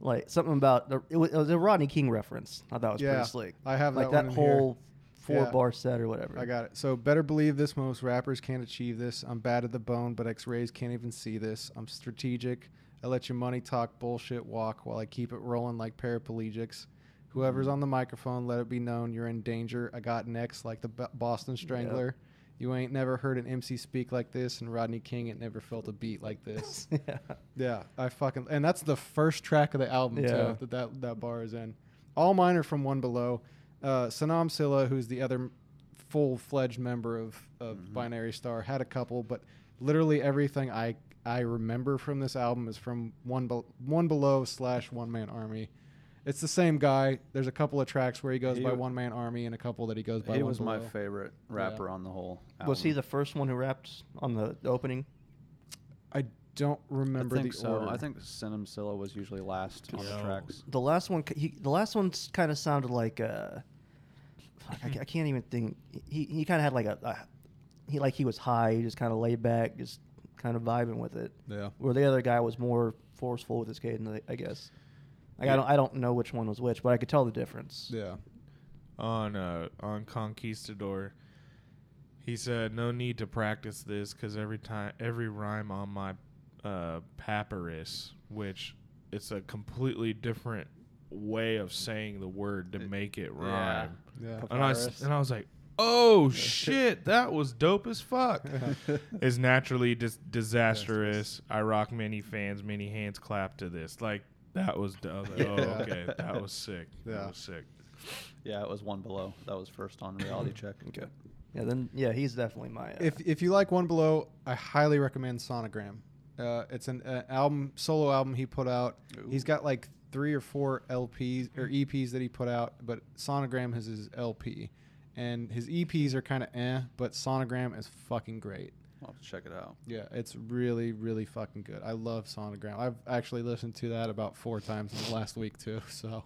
like, something about, the, it, was, it was a Rodney King reference. I thought it was yeah, pretty slick. I have like that, that one whole. Here. Four yeah. bar set or whatever. I got it. So better believe this. Most rappers can't achieve this. I'm bad at the bone, but X-rays can't even see this. I'm strategic. I let your money talk bullshit walk while I keep it rolling like paraplegics. Whoever's mm. on the microphone, let it be known you're in danger. I got next like the B- Boston Strangler. Yep. You ain't never heard an M C speak like this, and Rodney King, it never felt a beat like this. yeah. Yeah. I fucking and that's the first track of the album yeah. too that, that that bar is in. All mine are from One Below. Uh, Sanam Silla, who's the other full-fledged member of, of mm-hmm. Binary Star, had a couple, but literally everything I I remember from this album is from One Be- One Below slash One Man Army. It's the same guy. There's a couple of tracks where he goes he by One Man Army and a couple that he goes by One Below. He was my favorite rapper yeah. on the whole album. Was he the first one who rapped on the opening? I don't remember I think the so. order. I think Sanam Silla was usually last yeah. on the tracks. The last one, he, the last one kind of sounded like... Uh, I can't even think. He he kind of had like a, uh, he like he was high, he just kind of laid back, just kind of vibing with it. Yeah. Where the other guy was more forceful with his cadence, I guess. Like yeah. I don't I don't know which one was which, but I could tell the difference. Yeah. On uh on Conquistador, he said no need to practice this because every time every rhyme on my uh, papyrus, which it's a completely different way of saying the word to make it rhyme. Yeah. Yeah. And, I, and I was like, oh, shit, that was dope as fuck. It's naturally dis- disastrous. I rock many fans, many hands clap to this. Like, that was dope. Like, oh, okay, that was sick. Yeah. That was sick. Yeah, it was One Below. That was first on Reality Check. Okay. Yeah, then, yeah, he's definitely my... Uh, if if you like One Below, I highly recommend Sonogram. Uh, it's an uh, album, solo album he put out. Ooh. He's got, like, three or four L Ps or E Ps that he put out, but Sonogram is his L P. And his E Ps are kind of eh, but Sonogram is fucking great. I'll have to check it out. Yeah, it's really, really fucking good. I love Sonogram. I've actually listened to that about four times in the last week, too. So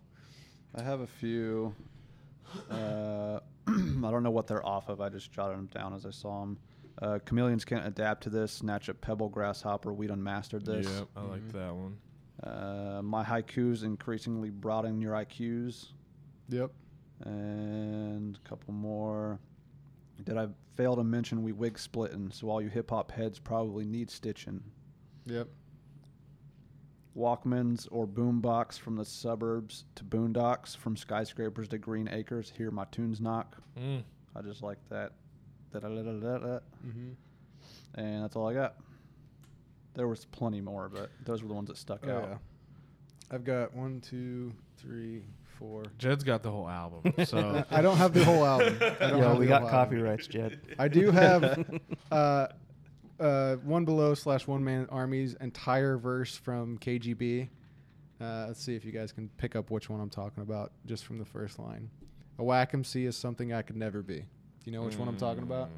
I have a few. Uh, I don't know what they're off of. I just jotted them down as I saw them. Uh, chameleons can't adapt to this. Snatch a pebble, grasshopper. We done mastered this. Yep, I mm-hmm. like that one. Uh, my haikus increasingly broaden your I Qs. Yep. And a couple more. Did I fail to mention we wig splitting? So all you hip hop heads probably need stitching. Yep. Walkmans or boombox from the suburbs to boondocks, from skyscrapers to green acres. Hear my tunes knock. Mm. I just like that. Mm-hmm. And that's all I got. There was plenty more, but those were the ones that stuck oh, out. Yeah. I've got one, two, three, four. Jed's got the whole album. So I don't have the whole album. I don't Yo, have we got copyrights, Jed. I do have uh, uh, One Below slash One Man Army's entire verse from K G B. Uh, let's see if you guys can pick up which one I'm talking about just from the first line. A whack-em-see is something I could never be. Do you know which mm. one I'm talking about?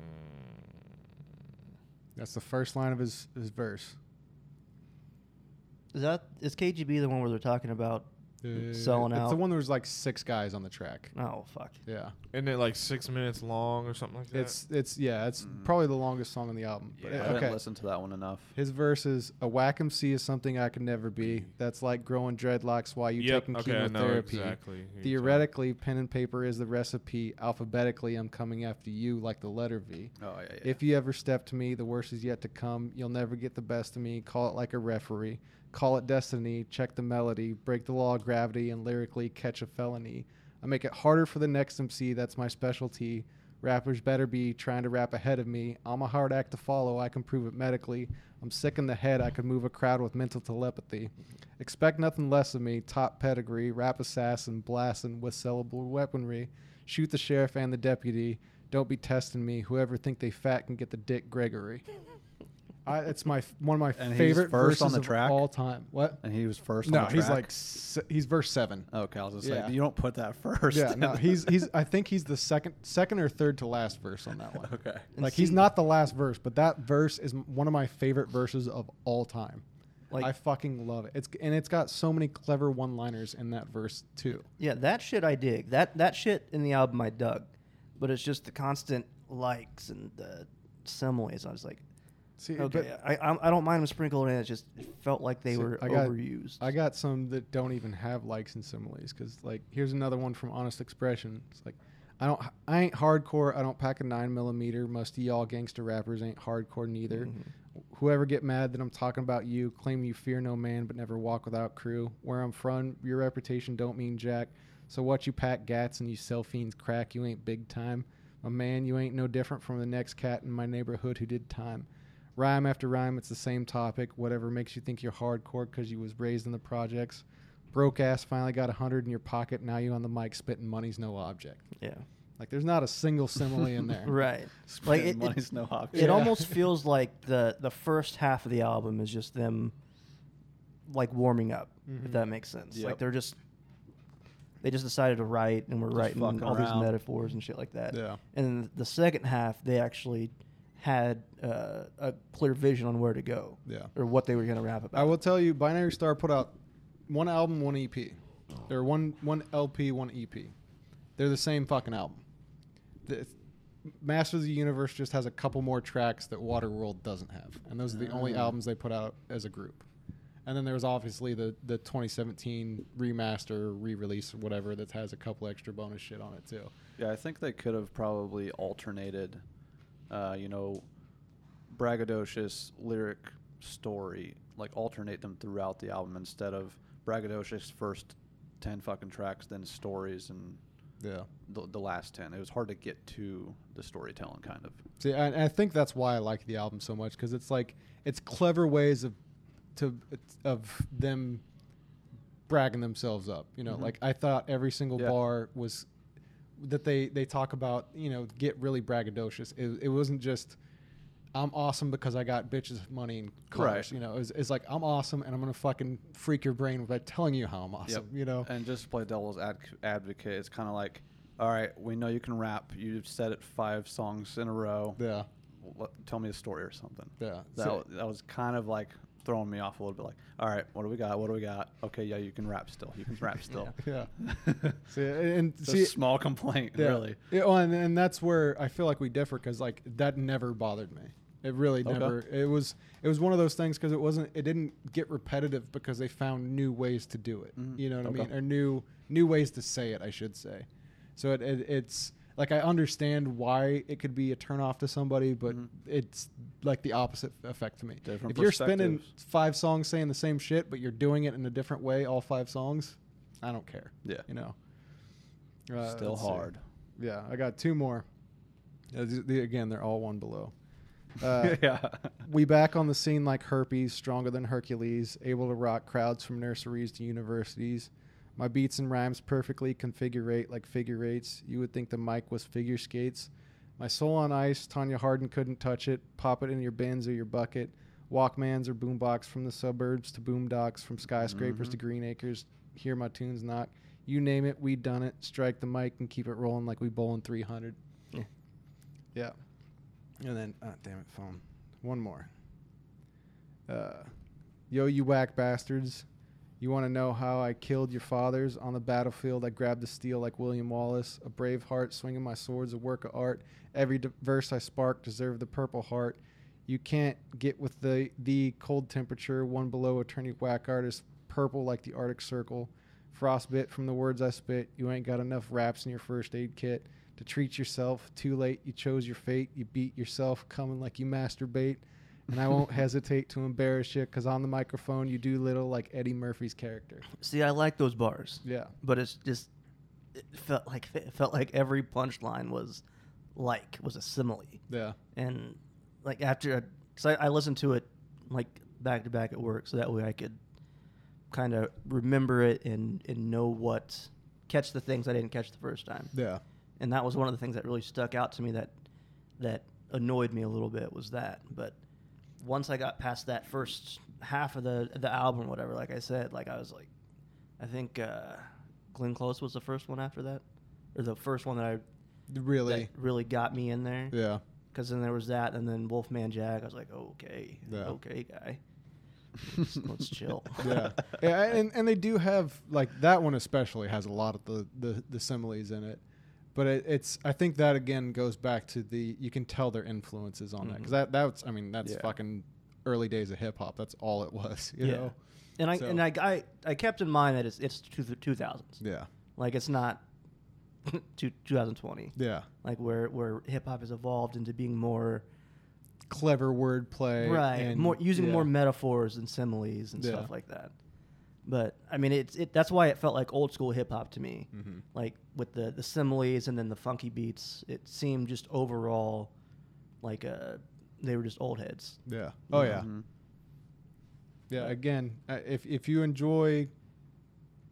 That's the first line of his, his verse. Is that is K G B the one where they're talking about uh, selling it's out? It's the one where there's like six guys on the track. Oh, fuck. Yeah. Isn't it like six minutes long or something like that? It's it's yeah, it's mm. probably the longest song on the album. Yeah, but I okay. didn't listen to that one enough. His verse is, a whack-em-see is something I could never be. That's like growing dreadlocks while you yep. taking okay, chemotherapy. Exactly. Theoretically, pen and paper is the recipe. Alphabetically, I'm coming after you like the letter V. Oh, yeah, yeah. If you ever step to me, the worst is yet to come. You'll never get the best of me. Call it like a referee. Call it destiny, check the melody, break the law of gravity, and lyrically catch a felony. I make it harder for the next M C, that's my specialty. Rappers better be trying to rap ahead of me. I'm a hard act to follow, I can prove it medically. I'm sick in the head, I can move a crowd with mental telepathy. Expect nothing less of me, top pedigree, rap assassin, blasting with sellable weaponry. Shoot the sheriff and the deputy, don't be testing me. Whoever think they fat can get the Dick Gregory. I, it's my f- one of my and favorite he's first verses on the track? Of all time. What? And he was first. No, on the he's track? like se- he's verse seven. Okay, I was just yeah. like, you don't put that first. Yeah, no, he's he's. I think he's the second, second or third to last verse on that one. Okay, like he's not the last verse, but that verse is one of my favorite verses of all time. Like, I fucking love it. It's and it's got so many clever one-liners in that verse too. Yeah, that shit I dig. That that shit in the album I dug, but it's just the constant likes and the similes. I was like. See, okay, I, I I don't mind them sprinkled in. It just it felt like they see, were I got, overused. I got some that don't even have likes and similes because, like, here's another one from Honest Expression. It's like, I don't, I ain't hardcore. I don't pack a nine millimeter. Musty y'all gangster rappers ain't hardcore neither. Mm-hmm. Whoever get mad that I'm talking about you, claim you fear no man but never walk without crew. Where I'm from, your reputation don't mean jack. So what you pack gats and you sell fiends crack, you ain't big time. My man, you ain't no different from the next cat in my neighborhood who did time. Rhyme after rhyme, it's the same topic. Whatever makes you think you're hardcore because you was raised in the projects. Broke ass finally got a hundred in your pocket. Now you on the mic spitting money's no object. Yeah. Like there's not a single simile in there. Right. Spitting like it, money's it, no object. It yeah. almost feels like the, the first half of the album is just them like warming up, mm-hmm. if that makes sense. Yep. Like they're just, they just decided to write and we're just writing all around. These metaphors and shit like that. Yeah. And the second half, they actually... had uh, a clear vision on where to go yeah. or what they were going to rap about. I will tell you, Binary Star put out one album, one E P. They're one one L P, one E P. They're the same fucking album. The Masters of the Universe just has a couple more tracks that Waterworld doesn't have, and those are the only albums they put out as a group. And then there was obviously the, the twenty seventeen remaster, re-release, whatever, that has a couple extra bonus shit on it too. Yeah, I think they could have probably alternated... Uh, you know, braggadocious lyric story, like alternate them throughout the album instead of braggadocious first ten fucking tracks, then stories, and yeah, the, the last ten. It was hard to get to the storytelling kind of. See, I, and I think that's why I like the album so much because it's like it's clever ways of to of them bragging themselves up. You know, mm-hmm. like I thought every single yeah. bar was. That they, they talk about, you know, get really braggadocious. It, it wasn't just, I'm awesome because I got bitches, money, and cars. Right. You know, it's it like, I'm awesome, and I'm going to fucking freak your brain by telling you how I'm awesome, yep. you know? And just to play devil's ad- advocate, it's kind of like, all right, we know you can rap. You've said it five songs in a row. Yeah. Let, tell me a story or something. Yeah. That, so, w- that was kind of like... throwing me off a little bit like, all right, what do we got? What do we got? Okay, yeah, you can rap still. You can rap still. yeah. see, and it's see, a small complaint, yeah. really. Yeah, well, and, and that's where I feel like we differ because, like, that never bothered me. It really okay. never. It was it was one of those things because it wasn't, it didn't get repetitive because they found new ways to do it. Mm. You know what okay. I mean? Or new new ways to say it, I should say. So it, it it's, like, I understand why it could be a turnoff to somebody, but mm-hmm. it's like the opposite effect to me. Different if you're spending five songs saying the same shit, but you're doing it in a different way, all five songs, I don't care. Yeah. You know? Uh, Still hard. See. Yeah. I got two more. Uh, th- th- again, they're all one below. Uh, yeah. We back on the scene like herpes, stronger than Hercules, able to rock crowds from nurseries to universities. My beats and rhymes perfectly configurate like figure eights. You would think the mic was figure skates. My soul on ice, Tanya Hardin couldn't touch it. Pop it in your bins or your bucket. Walkmans or boombox from the suburbs to boomdocks, from skyscrapers mm-hmm. to green acres. Hear my tunes knock. You name it, we done it. Strike the mic and keep it rolling like we bowling three hundred. Yeah. yeah. And then, oh, damn it, phone. One more. Uh, yo, you whack bastards. You want to know how I killed your fathers? On the battlefield, I grabbed the steel like William Wallace. A brave heart, swinging my sword's a work of art. Every de- verse I spark deserved the purple heart. You can't get with the, the cold temperature. One below, attorney whack artist. Purple like the Arctic Circle. Frostbit from the words I spit. You ain't got enough wraps in your first aid kit to treat yourself. Too late, you chose your fate. You beat yourself, coming like you masturbate. And I won't hesitate to embarrass you, because on the microphone, you do little like Eddie Murphy's character. See, I like those bars. Yeah. But it's just, it felt like it felt like every punchline was like, was a simile. Yeah. And like after, because I, I listened to it like back to back at work, so that way I could kind of remember it and, and know what, catch the things I didn't catch the first time. Yeah. And that was one of the things that really stuck out to me that that annoyed me a little bit was that, but once I got past that first half of the the album, whatever, like I said, like I was like, I think uh, Glenn Close was the first one after that, or the first one that I really that really got me in there. Yeah, because then there was that, and then Wolfman Jack. I was like, okay, yeah. okay, guy, let's, let's chill. Yeah, yeah, and and they do have like that one especially has a lot of the the, the similes in it. But it, it's, I think that again goes back to the, you can tell their influences on mm-hmm. that. Cause that, that's, I mean, that's yeah. fucking early days of hip hop. That's all it was, you yeah. know? And I, so. and I, I, I kept in mind that it's, it's two, two thousands. Yeah. Like it's not two, twenty twenty. Yeah. Like where, where hip hop has evolved into being more clever wordplay. Right. And more using yeah. more metaphors and similes and yeah. stuff like that. But I mean, it's it. That's why it felt like old school hip hop to me, mm-hmm. like with the, the similes and then the funky beats. It seemed just overall like a they were just old heads. Yeah. Oh yeah. Mm-hmm. Yeah. But again, uh, if if you enjoy,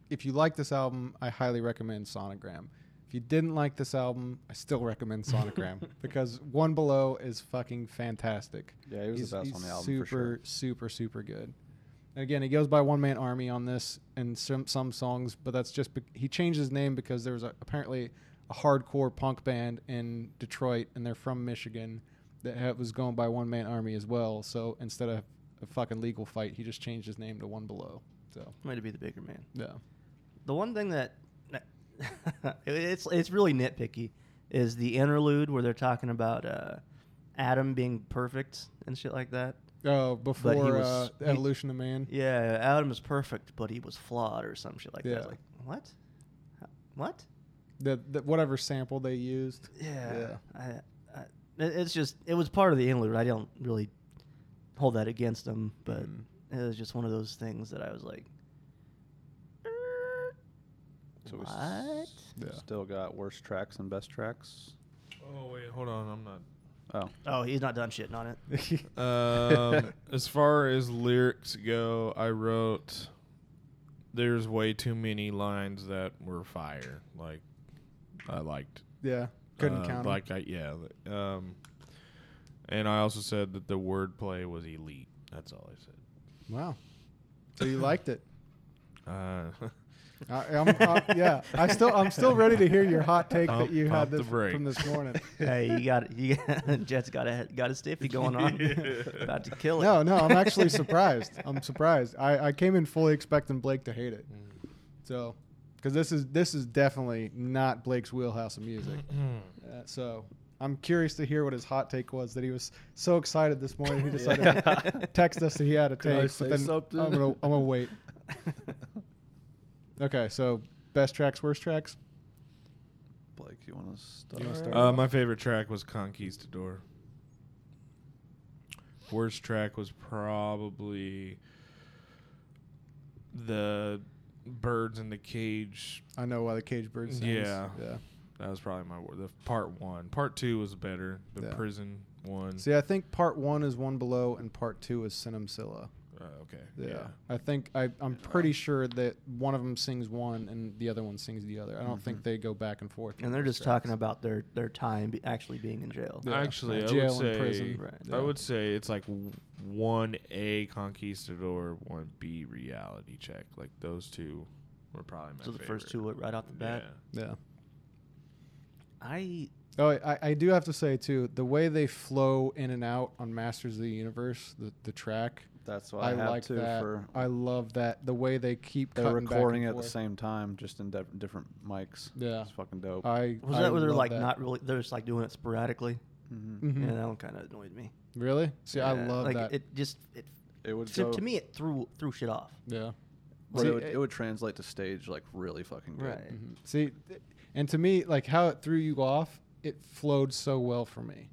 if you like this album, I highly recommend Sonogram. If you didn't like this album, I still recommend Sonogram because One Below is fucking fantastic. Yeah, it was he's, the best on the album. Super, for sure. super, super good. Again, he goes by One Man Army on this and some some songs, but that's just be- he changed his name because there was a, apparently a hardcore punk band in Detroit, and they're from Michigan that ha- was going by One Man Army as well. So instead of a fucking legal fight, he just changed his name to One Below. So might be the bigger man. Yeah. The one thing that it's it's really nitpicky is the interlude where they're talking about uh, Adam being perfect and shit like that. Oh, before was, uh, Evolution he, of Man? Yeah, Adam is perfect, but he was flawed or some shit like yeah. that. I was like, what? What? The, the whatever sample they used. Yeah. yeah. I, I, it's just, it was part of the interlude. I don't really hold that against them, but mm. it was just one of those things that I was like, so what? S- yeah. Still got worst tracks and best tracks. Oh, wait, hold on. I'm not. Oh. oh, he's not done shitting on it. um, as far as lyrics go, I wrote, there's way too many lines that were fire. Like, I liked. Yeah, couldn't uh, count like them. I, yeah. Um, and I also said that the wordplay was elite. That's all I said. Wow. So you liked it. Uh, I, I'm, I'm, yeah, I still I'm still ready to hear your hot take um, that you had this from this morning. Hey, you got it. You got, Jet's got a got a stiffy going on, yeah. about to kill it. No, no, I'm actually surprised. I'm surprised. I, I came in fully expecting Blake to hate it, mm. so because this is this is definitely not Blake's wheelhouse of music. uh, so I'm curious to hear what his hot take was that he was so excited this morning he decided yeah. to text us that he had a take. I say but then something? I'm gonna I'm gonna wait. Okay, so best tracks, worst tracks? Blake, you want to start? You start uh, my favorite track was Conquistador. Worst track was probably the birds in the cage. I know why the cage bird sings. Yeah. yeah. That was probably my wor- the part one. Part two was better, the yeah. prison one. See, I think part one is One Below and part two is Cinemcilla. Uh, okay. Yeah. yeah. I think I, I'm pretty sure that one of them sings one and the other one sings the other. I don't mm-hmm. think they go back and forth. And they're just tracks. talking about their, their time be actually being in jail. Yeah. Actually, yeah. I jail would say, and prison. Right. Yeah. I would say it's like one A Conquistador, one B Reality Check. Like those two were probably my so favorite. So the first two right off the bat. Yeah. yeah. I oh I, I do have to say too, the way they flow in and out on Masters of the Universe, the, the track. That's what I, I have like too. That. For I love that the way they keep they're recording back and at forth. The same time, just in de- different mics. Yeah, it's fucking dope. I was I that where they're like that. Not really. They're just like doing it sporadically. Mm-hmm. Mm-hmm. Yeah, that one kind of annoyed me. Really? See, yeah. I love like that. It just it. It would to, to me it threw threw shit off. Yeah. Well, See, it, would, it, it would translate to stage like really fucking good. Right. Mm-hmm. See, th- and to me like how it threw you off, it flowed so well for me.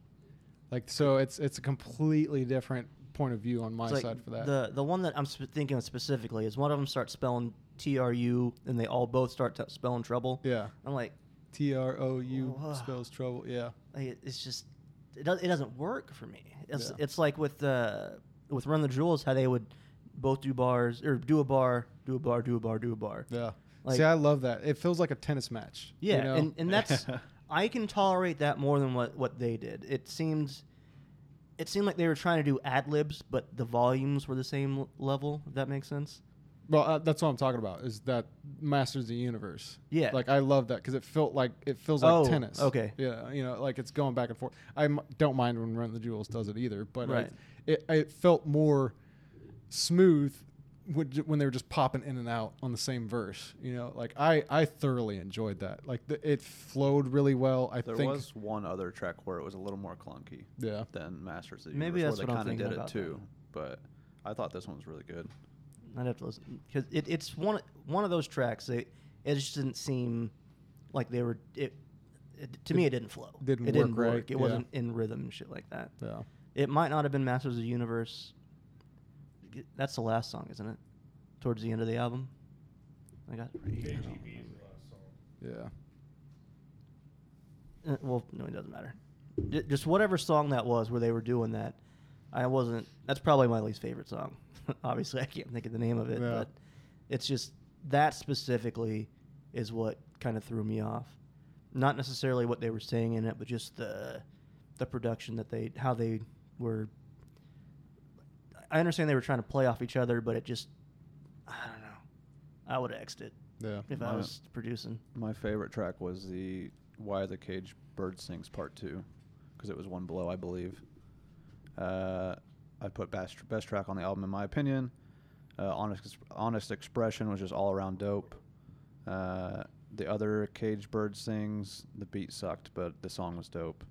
Like so, it's it's a completely different point of view on my like side for that. The the one that I'm sp- thinking of specifically is one of them starts spelling T R U and they all both start t- spelling trouble. Yeah. I'm like T R O U oh, spells trouble. Yeah. Like it, it's just it, do- it doesn't work for me. It's yeah. it's like with uh, with Run the Jewels how they would both do bars or do a bar, do a bar, do a bar, do a bar. Yeah. Like, see, I love that. It feels like a tennis match. Yeah, you know? and, and that's I can tolerate that more than what, what they did. It seemed It seemed like they were trying to do ad-libs, but the volumes were the same l- level, if that makes sense. Well, uh, that's what I'm talking about, is that Masters of the Universe. Yeah. Like, I love that, because it felt like, it feels like oh, tennis. Okay. Yeah, you know, like, it's going back and forth. I m- don't mind when Run the Jewels does it either, but right. it, it, it felt more smooth when they were just popping in and out on the same verse, you know, like I, I thoroughly enjoyed that. Like the, it flowed really well. I there think there was one other track where it was a little more clunky yeah. than Masters of the Universe. Maybe that's where what they kind of did it too, that. But I thought this one was really good. I'd have to listen because it, it's one one of those tracks that it just didn't seem like they were. It, it to it me it didn't flow. Didn't it work didn't work. Right. It yeah. wasn't in rhythm and shit like that. Yeah. It might not have been Masters of the Universe. That's the last song, isn't it? Towards the end of the album. I got. Right here. K G B is the last song. Yeah. Uh, well, no, it doesn't matter. D- just whatever song that was where they were doing that, I wasn't. That's probably my least favorite song. Obviously, I can't think of the name of it, yeah. but it's just that specifically is what kind of threw me off. Not necessarily what they were saying in it, but just the the production that they, how they were. I understand they were trying to play off each other, but it just, I don't know. I would have X'd it yeah, if I was producing. My favorite track was the Why the Caged Bird Sings Part two, because it was One Below, I believe. Uh, I put best, best track on the album, in my opinion. Uh, Honest, Honest Expression was just all around dope. Uh, the other Caged Bird Sings, the beat sucked, but the song was dope.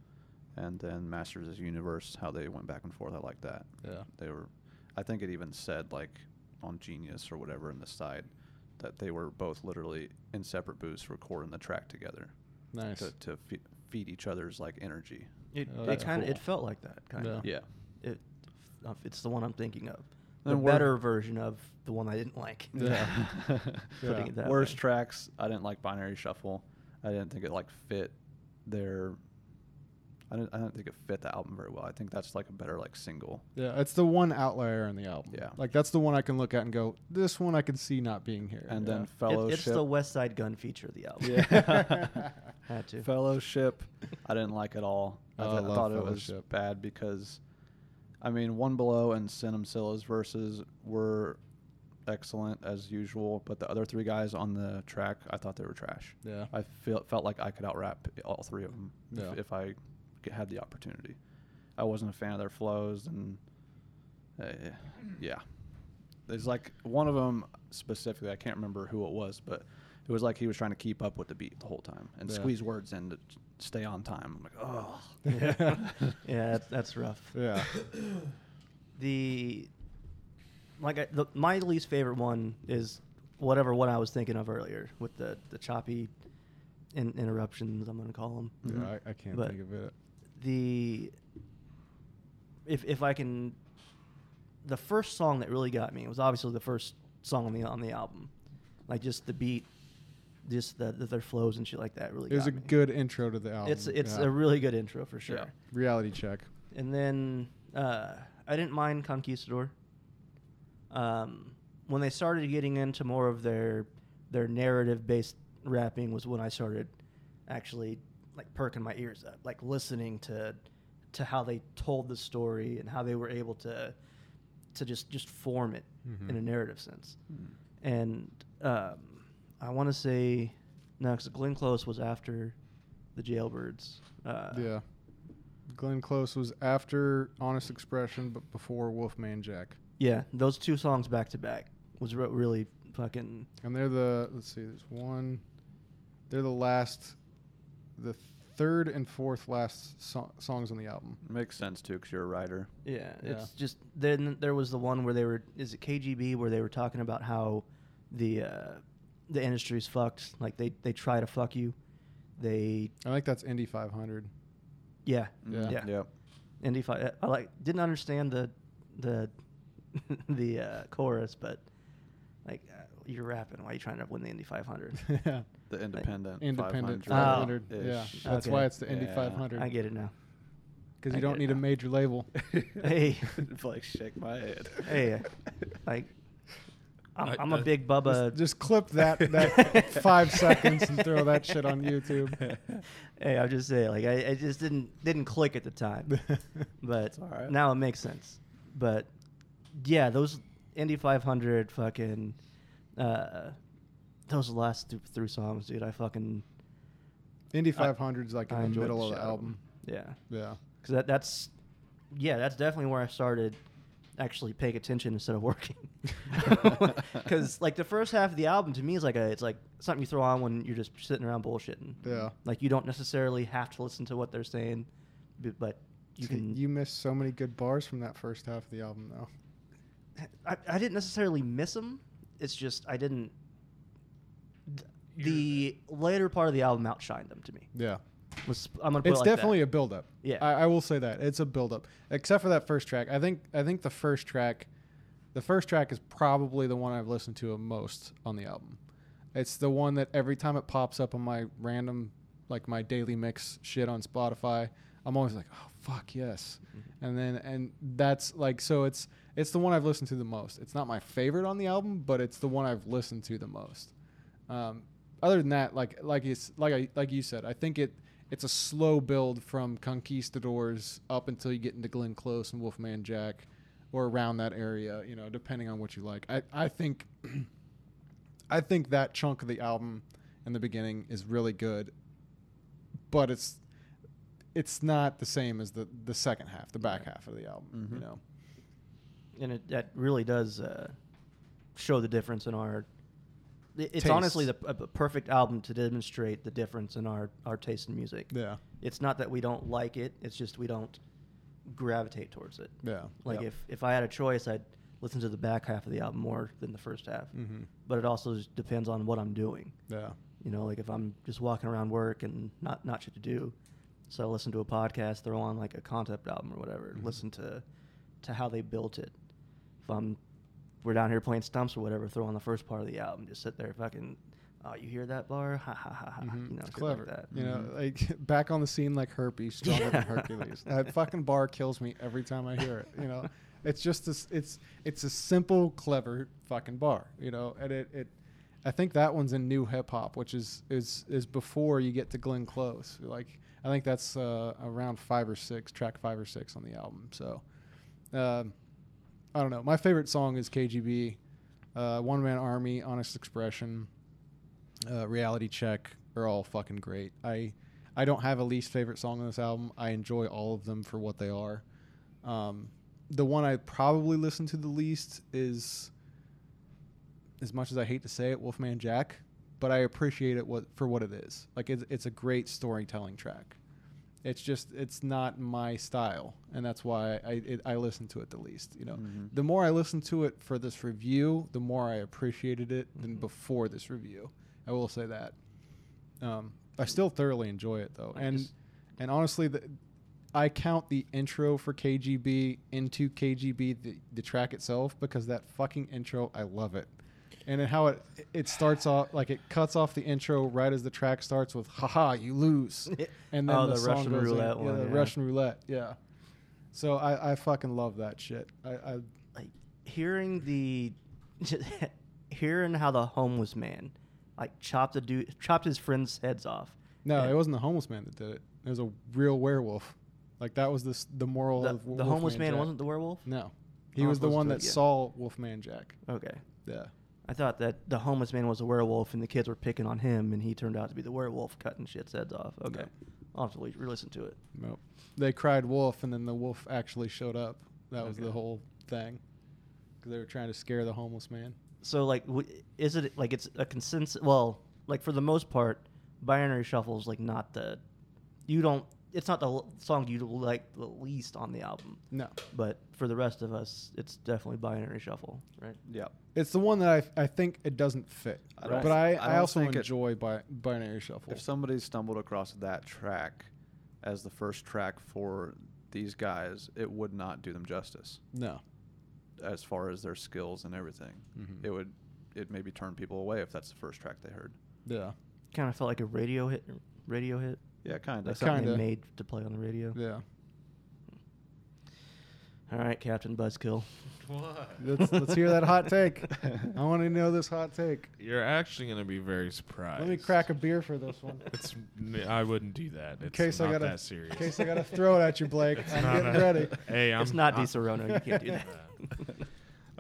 And then Masters of the Universe, how they went back and forth, I like that. Yeah, they were. I think it even said, like, on Genius or whatever in the side that they were both literally in separate booths recording the track together. Nice. To, to fe- feed each other's, like, energy. It, oh, it kind of cool. It felt like that, kind of. Yeah. yeah. It, it's the one I'm thinking of. The better version of the one I didn't like. Yeah. yeah. It that Worst way. Tracks, I didn't like Binary Shuffle. I didn't think it, like, fit their... I don't, I don't think it fit the album very well. I think that's like a better like single. Yeah, it's the one outlier in the album. Yeah, like that's the one I can look at and go, this one I can see not being here. And yeah. then Fellowship. It, it's the West Side Gun feature of the album. Yeah, had to. Fellowship, I didn't like at all. I, th- I, I thought it was bad because, I mean, One Below and Sinem Silla's verses were excellent as usual, but the other three guys on the track, I thought they were trash. Yeah, I feel felt like I could out rap all three of them yeah. if, if I. had the opportunity. I wasn't a fan of their flows, and uh, yeah, there's like one of them specifically. I can't remember who it was, but it was like he was trying to keep up with the beat the whole time and yeah. squeeze words in to stay on time. I'm like, oh, yeah, yeah that's, that's rough. Yeah, the like I, the, my least favorite one is whatever one I was thinking of earlier with the the choppy in, interruptions. I'm gonna call them. Yeah, mm-hmm. I, I can't but think of it. The if if I can, the first song that really got me was obviously the first song on the on the album, like just the beat, just the, the their flows and shit like that really. It got was a me. Good intro to the album. It's it's yeah. a really good intro for sure. Yeah. Reality Check. And then uh, I didn't mind Conquistador. Um, when they started getting into more of their their narrative based rapping was when I started actually like perking my ears up, like listening to to how they told the story and how they were able to to just, just form it mm-hmm. in a narrative sense. Mm-hmm. And um, I want to say, no, because Glenn Close was after the Jailbirds. Uh, yeah. Glenn Close was after Honest Expression, but before Wolfman Jack. Yeah, those two songs back to back was re- really fucking... And they're the, let's see, there's one... They're the last... The third and fourth last so- songs on the album. Makes sense, too, because you're a writer. Yeah, yeah, it's just... Then there was the one where they were... Is it K G B? Where they were talking about how the uh, the industry's fucked. Like, they, they try to fuck you. They... I think that's Indy five hundred. Yeah. Yeah. Yeah. Yep. Indy five... I like, didn't understand the... the the uh, chorus, but like uh, you're rapping. Why are you trying to win the Indy five hundred? Yeah, the independent, like, independent five hundred. Oh. Yeah, that's okay. Why it's the Indy yeah. five hundred. I get it now. Because you don't need now. a major label. Hey, like shake my head. Hey, like I'm, I, I'm I, a big Bubba. Just, just clip that that five seconds and throw that shit on YouTube. Hey, I'll just say like I, I just didn't didn't click at the time, but right. Now it makes sense. But yeah, those Indy five hundred fucking, uh, those last th- three songs, dude, I fucking... Indy five hundred's like in the middle of the album. Yeah. Yeah. Because that, that's, yeah, that's definitely where I started actually paying attention instead of working. Because, like, the first half of the album to me is like a, it's like something you throw on when you're just sitting around bullshitting. Yeah. Like, you don't necessarily have to listen to what they're saying, but you See, can... You missed so many good bars from that first half of the album, though. I, I didn't necessarily miss them. It's just I didn't. Th- the later part of the album outshined them to me. Yeah, was, I'm gonna put it's it like definitely that. a buildup. Yeah, I, I will say that it's a buildup. Except for that first track, I think I think the first track, the first track is probably the one I've listened to most on the album. It's the one that every time it pops up on my random, like my daily mix shit on Spotify, I'm always like, oh fuck yes, mm-hmm. and then and that's like so it's. It's the one I've listened to the most. It's not my favorite on the album, but it's the one I've listened to the most. Um, other than that, like like it's like I like you said, I think it it's a slow build from Conquistadors up until you get into Glenn Close and Wolfman Jack, or around that area, you know, depending on what you like. I I think I think that chunk of the album in the beginning is really good, but it's it's not the same as the the second half, the back half of the album, mm-hmm. you know. And it that really does uh, show the difference in our... It, it's taste. honestly the a perfect album to demonstrate the difference in our, our taste in music. Yeah. It's not that we don't like it. It's just we don't gravitate towards it. Yeah. Like yep. if, if I had a choice, I'd listen to the back half of the album more than the first half. Mm-hmm. But it also just depends on what I'm doing. Yeah. You know, like if I'm just walking around work and not, not shit to do, so I listen to a podcast, throw on like a concept album or whatever, mm-hmm. listen to, to how they built it. If I'm, we're down here playing stumps or whatever, throw on the first part of the album, just sit there fucking, oh, you hear that bar? Ha, ha, ha, ha. Mm-hmm. You know, clever. Like that. You mm-hmm. know, like back on the scene like herpes, stronger yeah. than Hercules. That fucking bar kills me every time I hear it, you know. It's just this, it's it's a simple, clever fucking bar, you know. And it, it I think that one's in new hip-hop, which is, is, is before you get to Glenn Close. Like, I think that's uh, around five or six, track five or six on the album, so... Um, I don't know. My favorite song is K G B, uh, One Man Army, Honest Expression, uh, Reality Check are all fucking great. I I don't have a least favorite song on this album. I enjoy all of them for what they are. Um, the one I probably listen to the least is, as much as I hate to say it, Wolfman Jack, but I appreciate it what, for what it is. Like it's it's a great storytelling track. It's just, it's not my style, and that's why I it, I listen to it the least. You know, mm-hmm. the more I listened to it for this review, the more I appreciated it mm-hmm. than before this review. I will say that. Um, I still thoroughly enjoy it though, I and and honestly, the, I count the intro for K G B into K G B the, the track itself because that fucking intro, I love it. And then how it it starts off, like it cuts off the intro right as the track starts with "haha, you lose," and then oh, the, the song Russian goes roulette in. One, yeah, the yeah. Russian roulette, yeah. So I, I fucking love that shit. I, I like hearing the hearing how the homeless man like chopped the dude chopped his friend's heads off. No, it wasn't the homeless man that did it. It was a real werewolf. Like that was the the moral the, of the homeless man, man wasn't the werewolf. No, He was the one that saw Wolfman Jack. Okay. Yeah. I thought that the homeless man was a werewolf and the kids were picking on him and he turned out to be the werewolf cutting shit's heads off. Okay. Nope. I'll have to re-listen to it. Nope. They cried wolf and then the wolf actually showed up. That was okay. The whole thing. Because they were trying to scare the homeless man. So, like, w- is it, like, it's a consensus? Well, like, for the most part, Binary Shuffle is, like, not the, you don't, it's not the l- song you like the least on the album. No. But for the rest of us, it's definitely Binary Shuffle, right? Yeah. It's the one that I, f- I think it doesn't fit. I right. But I, I, I also enjoy bi- Binary Shuffle. If somebody stumbled across that track as the first track for these guys, it would not do them justice. No. As far as their skills and everything. Mm-hmm. It would, it maybe turn people away if that's the first track they heard. Yeah. Kind of felt like a radio hit. Radio hit. Yeah, kind of. Like something they made to play on the radio. Yeah. All right, Captain Buzzkill. What? Let's, let's hear that hot take. I want to know this hot take. You're actually going to be very surprised. Let me crack a beer for this one. It's. I wouldn't do that. It's in case not I gotta, that serious. In case I got to throw it at you, Blake. It's I'm getting a, ready. Hey, I'm. It's not De Serono. You can't do that.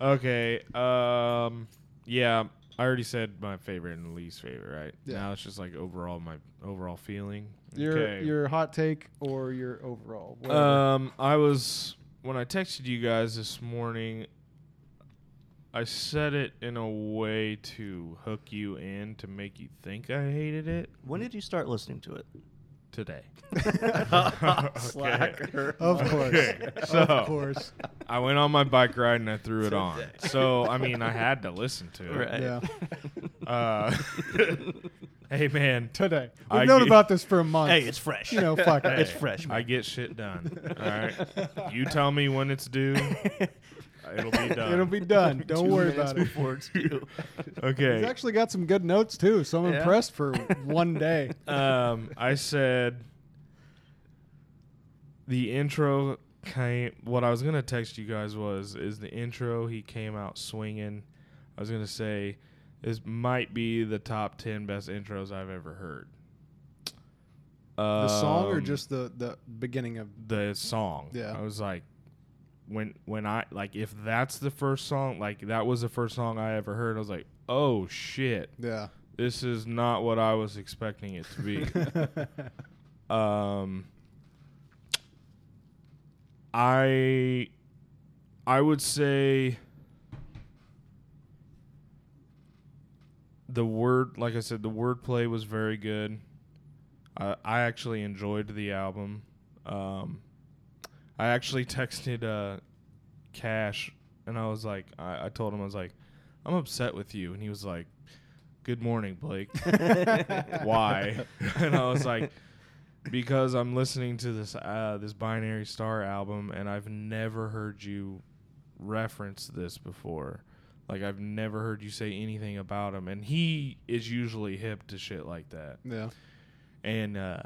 Okay. Um, yeah, I already said my favorite and least favorite, right? Yeah. Now it's just like overall my overall feeling. Your okay. your hot take or your overall? Whatever. Um, I was when I texted you guys this morning. I said it in a way to hook you in to make you think I hated it. When did you start listening to it? Today. Slacker. Of course. Okay. So of course. I went on my bike ride and I threw it on. So, I mean, I had to listen to it. Right. Yeah. Uh, hey, man. Today. We've I known get, about this for a month. Hey, it's fresh. You know, fuck hey, it. It's fresh, man. I get shit done. All right. You tell me when it's due. It'll be done. It'll be done. Don't worry about it. Before it's due. Okay. He's actually got some good notes, too, so I'm yeah. impressed for one day. Um, I said the intro came. What I was going to text you guys was, is the intro, he came out swinging. I was going to say, this might be the top ten best intros I've ever heard. Um, the song or just the, the beginning of? The song. Yeah. I was like. When when I like if that's the first song, like that was the first song I ever heard, I was like, oh shit. Yeah. This is not what I was expecting it to be. um I I would say the word like I said, the wordplay was very good. I I actually enjoyed the album. Um I actually texted uh, Cash, and I was like, I, I told him, I was like, I'm upset with you. And he was like, good morning, Blake. Why? And I was like, because I'm listening to this uh, this Binary Star album, and I've never heard you reference this before. Like, I've never heard you say anything about him. And he is usually hip to shit like that. Yeah. And, uh.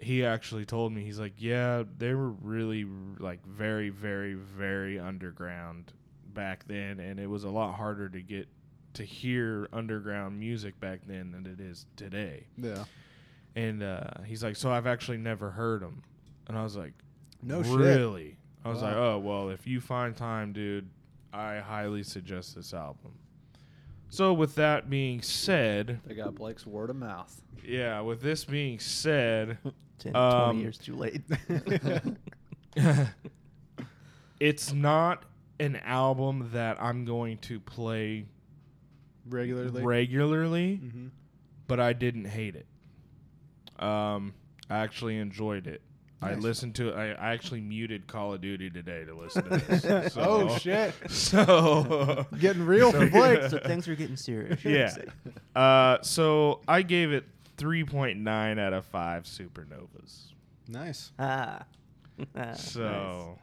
He actually told me, he's like, yeah, they were really, like, very, very, very underground back then, and it was a lot harder to get to hear underground music back then than it is today. Yeah. And uh, he's like, so I've actually never heard them. And I was like, no shit. Really? I was wow. like, oh, well, if you find time, dude, I highly suggest this album. So, with that being said... They got Blake's word of mouth. Yeah, with this being said... ten, um, twenty years too late. It's not an album that I'm going to play... Regularly? Regularly, mm-hmm. But I didn't hate it. Um, I actually enjoyed it. Nice. I listened to... I, I actually muted Call of Duty today to listen to this. So, oh, shit. So... Getting real for Blake. So things are getting serious. Yeah. Uh, so I gave it three point nine out of five supernovas. Nice. Ah. So... Nice.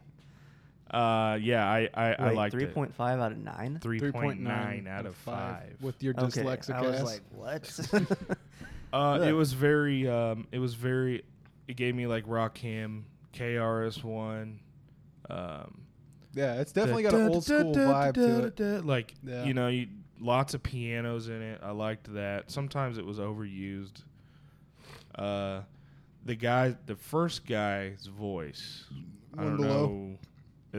Uh, yeah, I, I, Wait, I liked it. three point five out of nine? three point nine out of five. With your okay, dyslexic ass. I was like, what? uh, it was very... Um, it was very... It gave me like Rakim, K R S One. Um, yeah, it's definitely da, got an old school da, vibe da, da, to it. Da, da. Like, yeah. you know, you, lots of pianos in it. I liked that. Sometimes it was overused. Uh, the guy, the first guy's voice. One I don't below. know.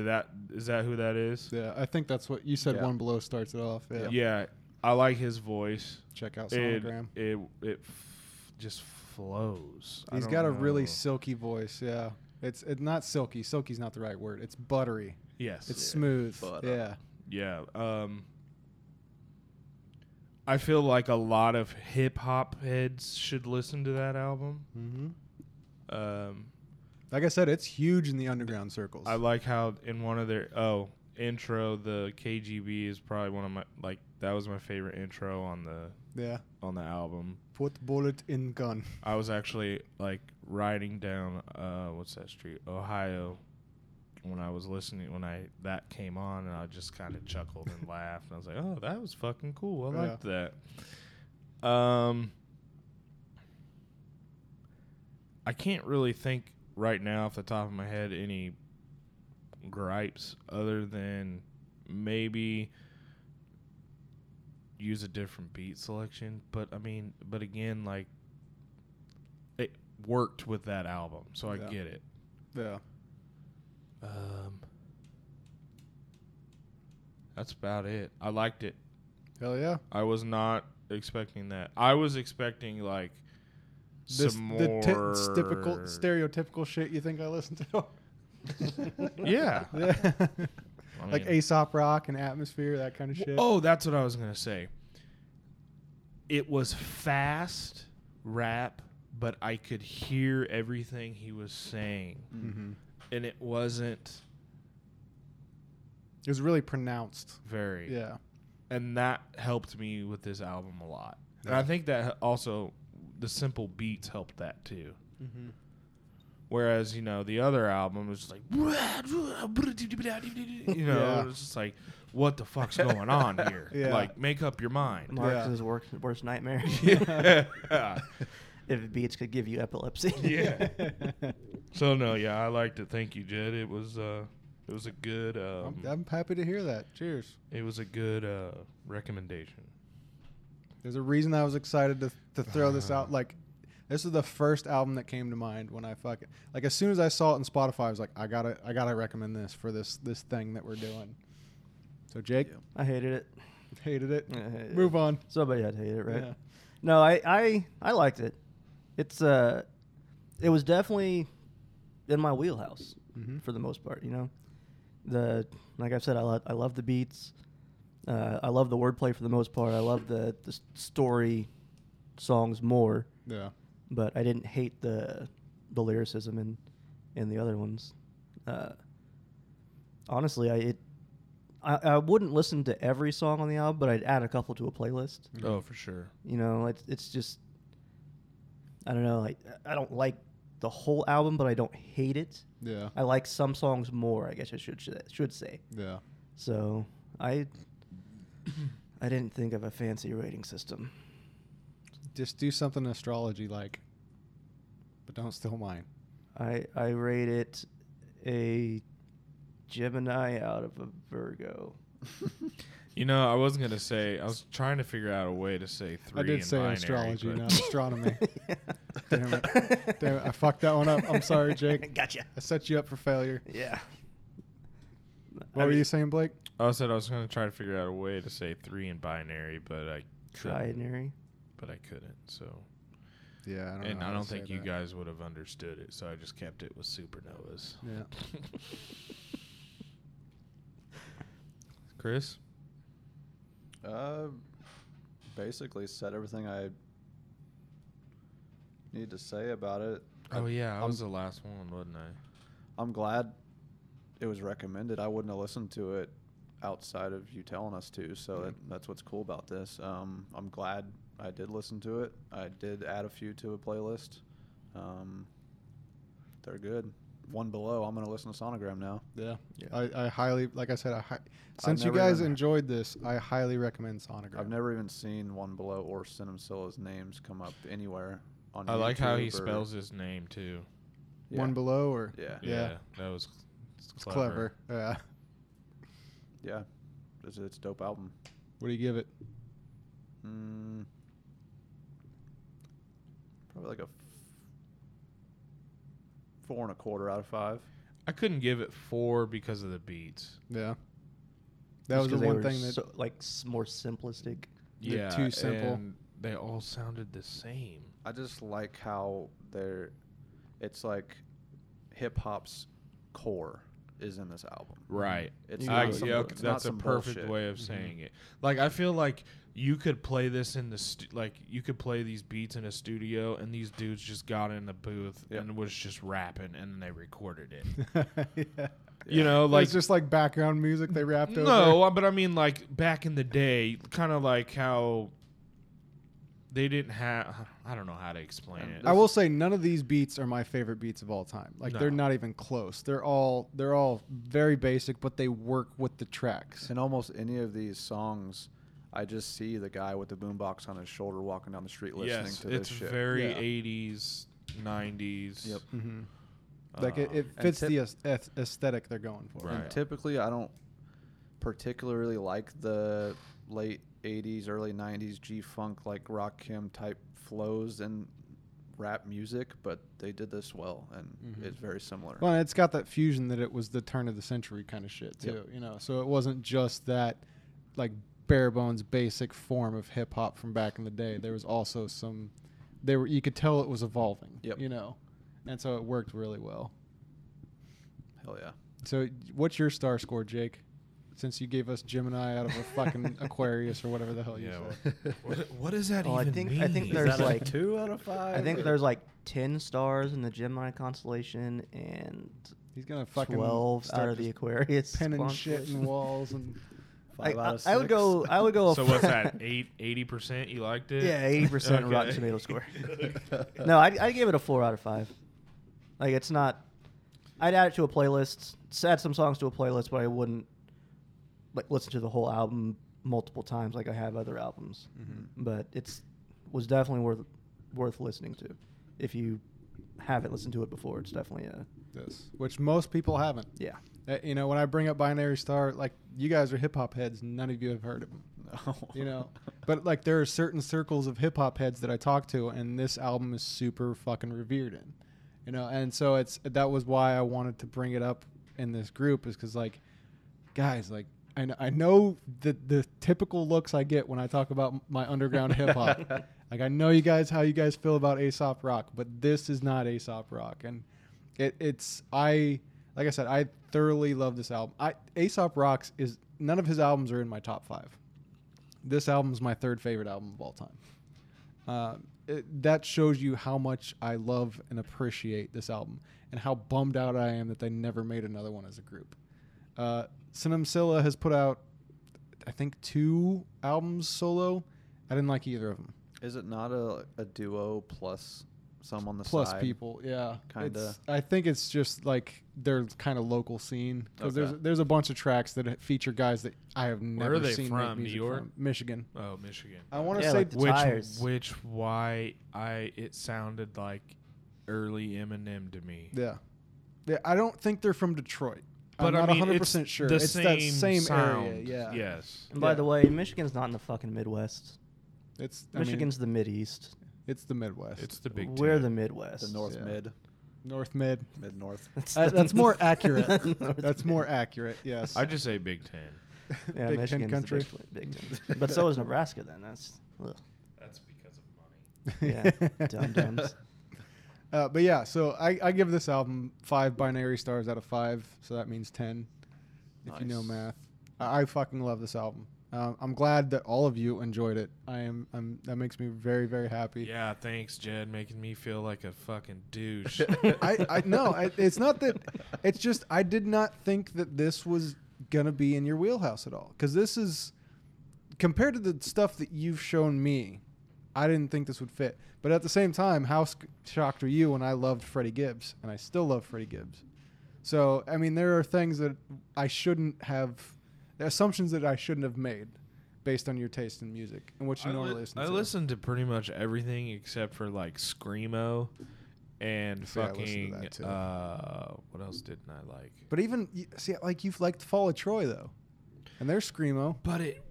that is that who that is? Yeah, I think that's what you said. Yeah. One Below starts it off. Yeah, yeah, I like his voice. Check out Sonogram. It it, it f- just flows. He's got know. a really silky voice. Yeah, it's it's not silky. Silky's not the right word. It's buttery. Yes, it's yeah. smooth. Butter. Yeah, yeah. Um, I feel like a lot of hip hop heads should listen to that album. Mm-hmm. Um. Like I said, it's huge in the underground circles. I like how in one of their oh intro, the K G B is probably one of my like that was my favorite intro on the yeah on the album. Put bullet in gun. I was actually like riding down uh what's that street, Ohio, when I was listening when I that came on, and I just kind of chuckled and laughed, and I was like, oh, that was fucking cool. I yeah. liked that. Um, I can't really think. Right now, off the top of my head, any gripes other than maybe use a different beat selection. But I mean, but again, like it worked with that album, so yeah. I get it. Yeah. Um, that's about it. I liked it. Hell yeah! I was not expecting that. I was expecting like. This Some the more t- typical, stereotypical shit you think I listen to? yeah. yeah. I like mean, Aesop Rock and Atmosphere, that kind of shit. Oh, that's what I was going to say. It was fast rap, but I could hear everything he was saying. Mm-hmm. And it wasn't... It was really pronounced. Very. Yeah. And that helped me with this album a lot. Yeah. And I think that also... The simple beats helped that too. Mm-hmm. Whereas, you know, the other album was just like, you know, yeah. it was just like, what the fuck's going on here? yeah. Like, make up your mind. Marx's yeah. worst, worst nightmare. yeah. If beats could give you epilepsy. yeah. So no, yeah, I liked it. Thank you, Jed. It was, uh, it was a good. Um, I'm, I'm happy to hear that. Cheers. It was a good uh, recommendation. There's a reason I was excited to to throw uh, this out. Like, this is the first album that came to mind when I fucking like as soon as I saw it on Spotify, I was like, I gotta I gotta recommend this for this this thing that we're doing. So Jake, yeah. I hated it. Hated it. I hated Move it. on. Somebody had to hate it, right? Yeah. No, I, I I liked it. It's uh, it was definitely in my wheelhouse mm-hmm. for the most part. You know, the like I said, I lo- I love the beats. Uh, I love the wordplay for the most part. I love the, the story songs more. Yeah. But I didn't hate the the lyricism in, in the other ones. Uh, honestly, I, it, I I wouldn't listen to every song on the album, but I'd add a couple to a playlist. Mm-hmm. Oh, for sure. You know, it's, it's just, I don't know. Like, I don't like the whole album, but I don't hate it. Yeah. I like some songs more, I guess I should should say. Yeah. So, I... I didn't think of a fancy rating system. Just do something astrology-like, but don't steal mine. I I rate it a Gemini out of a Virgo. You know, I wasn't gonna say. I was trying to figure out a way to say three. I did in say binary, astrology, not astronomy. yeah. Damn it! Damn it! I fucked that one up. I'm sorry, Jake. Gotcha. I set you up for failure. Yeah. What I were you saying, Blake? I said I was going to try to figure out a way to say three in binary, but I couldn't. Binary? But I couldn't, so. Yeah, I don't And know I don't think you that. guys would have understood it, so I just kept it with supernovas. Yeah. Chris? Uh, basically said everything I need to say about it. Oh, I, yeah, I I'm was the last one, wasn't I? I'm glad it was recommended. I wouldn't have listened to it outside of you telling us to, so that, that's what's cool about this. Um, I'm glad I did listen to it. I did add a few to a playlist. Um, they're good. One Below. I'm going to listen to Sonogram now. Yeah. yeah. I, I highly, like I said, I hi- since you guys enjoyed this, I highly recommend Sonogram. I've never even seen One Below or Sinemsilla's names come up anywhere on I YouTube like how he spells his name, too. Yeah. One Below? or Yeah. Yeah. yeah. That was clever. clever. Yeah. Yeah, it's, it's a dope album. What do you give it? Mm, probably like a f- four and a quarter out of five. I couldn't give it four because of the beats. Yeah. That was the one thing that... So, like, more simplistic. Yeah. Too simple. And they all sounded the same. I just like how they're... It's like hip-hop's core is in this album. Right. It's I, some, yeah, it's that's a perfect bullshit. way of saying mm-hmm. it. Like, I feel like you could play this in the... Stu- like, you could play these beats in a studio, and these dudes just got in the booth yep. and was just rapping, and then they recorded it. yeah. You know, like... It's just like background music they rapped no, over. No, but I mean, like, back in the day, kind of like how they didn't have... I don't know how to explain it. I will say none of these beats are my favorite beats of all time. Like, no. they're not even close. They're all they're all very basic, but they work with the tracks. In almost any of these songs, I just see the guy with the boombox on his shoulder walking down the street listening yes, to this shit. Yes, it's very yeah. eighties, nineties. Yep. Mm-hmm. Like, it, it fits tip- the aesthetic they're going for. Right. And typically, I don't particularly like the late eighties, early nineties G-funk, like Rakim type flows in rap music, but they did this well, and mm-hmm. it's very similar. Well, it's got that fusion that it was the turn of the century kind of shit, too. Yep. You know, so it wasn't just that, like, bare-bones basic form of hip-hop from back in the day. There was also some... They were, you could tell it was evolving, yep. you know? And so it worked really well. Hell yeah. So what's your star score, Jake? Since you gave us Gemini out of a fucking Aquarius or whatever the hell you yeah, said. Well, what, what does that well, even I think, mean? I think there's like two out of five? I think there's like ten stars in the Gemini constellation and He's gonna fucking twelve out of the Aquarius. Penning shit in walls and five I, out of six. I would go I would go So what's that, eight eighty percent you liked it? Yeah, eighty percent okay. Rotten Tomato score. No, I I gave it a four out of five. Like, it's not... I'd add it to a playlist, add some songs to a playlist, but I wouldn't, like, listen to the whole album multiple times like I have other albums. Mm-hmm. But it's was definitely worth worth listening to. If you haven't listened to it before, it's definitely a... Yes. Which most people haven't. Yeah. Uh, you know, when I bring up Binary Star, like, you guys are hip-hop heads. None of you have heard of them. No. You know? But, like, there are certain circles of hip-hop heads that I talk to, and this album is super fucking revered in. You know, and so it's that was why I wanted to bring it up in this group, is because, like, guys, like, I know, I know the the typical looks I get when I talk about my underground hip hop. Like, I know you guys how you guys feel about Aesop Rock, but this is not Aesop Rock, and it it's I like I said I thoroughly love this album. I Aesop Rock's is none of his albums are in my top five. This album's my third favorite album of all time. Uh, It, that shows you how much I love and appreciate this album and how bummed out I am that they never made another one as a group. Uh, Sinamsilla has put out, I think, two albums solo. I didn't like either of them. Is it not a, a duo plus some on the plus side? Plus people, yeah. Kind of. I think it's just like their kind of local scene. Because okay. there's, there's a bunch of tracks that feature guys that I have never Where are they seen from? New York? From. Michigan. Oh, Michigan. I want to yeah, say like which tires. which why I it sounded like early Eminem to me. Yeah. yeah I don't think they're from Detroit. But I'm I mean, not one hundred percent it's sure. It's same that same sound. area. Yeah. Yes. And yeah. by the way, Michigan's not in the fucking Midwest. It's I Michigan's mean, the Mideast. It's the Midwest. It's the Big Ten. We're the Midwest. The North yeah. Mid. North Mid. Mid North. That's, uh, that's more accurate. That's mid. more accurate, yes. I just say Big Ten. Yeah, Big Michigan's Ten country. The big, big Ten. But so is Nebraska then. That's ugh. That's because of money. Yeah. Dum-dums. Uh, but yeah, so I, I give this album five binary stars out of five, so that means ten, if nice. you know math. I, I fucking love this album. Uh, I'm glad that all of you enjoyed it. I am. I'm, that makes me very, very happy. Yeah, thanks, Jed, making me feel like a fucking douche. I, I no, I, it's not that. It's just I did not think that this was gonna be in your wheelhouse at all, because this is compared to the stuff that you've shown me. I didn't think this would fit. But at the same time, how sc- shocked were you when I loved Freddie Gibbs? And I still love Freddie Gibbs. So, I mean, there are things that I shouldn't have... There are assumptions that I shouldn't have made based on your taste in music and what you I normally li- listen I to. I listened to pretty much everything except for, like, Screamo and see, fucking... Uh, what else didn't I like? But even... See, like, you've liked Fall of Troy, though. And they're Screamo. But it...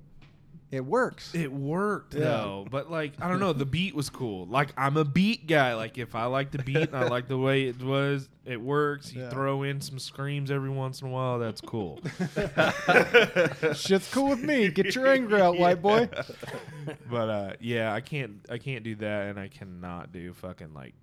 It works. It worked, yeah. though. But, like, I don't know. The beat was cool. Like, I'm a beat guy. Like, if I like the beat and I like the way it was, it works. You yeah. throw in some screams every once in a while. That's cool. Shit's cool with me. Get your anger out, yeah. white boy. But, uh, yeah, I can't I can't do that, and I cannot do fucking, like,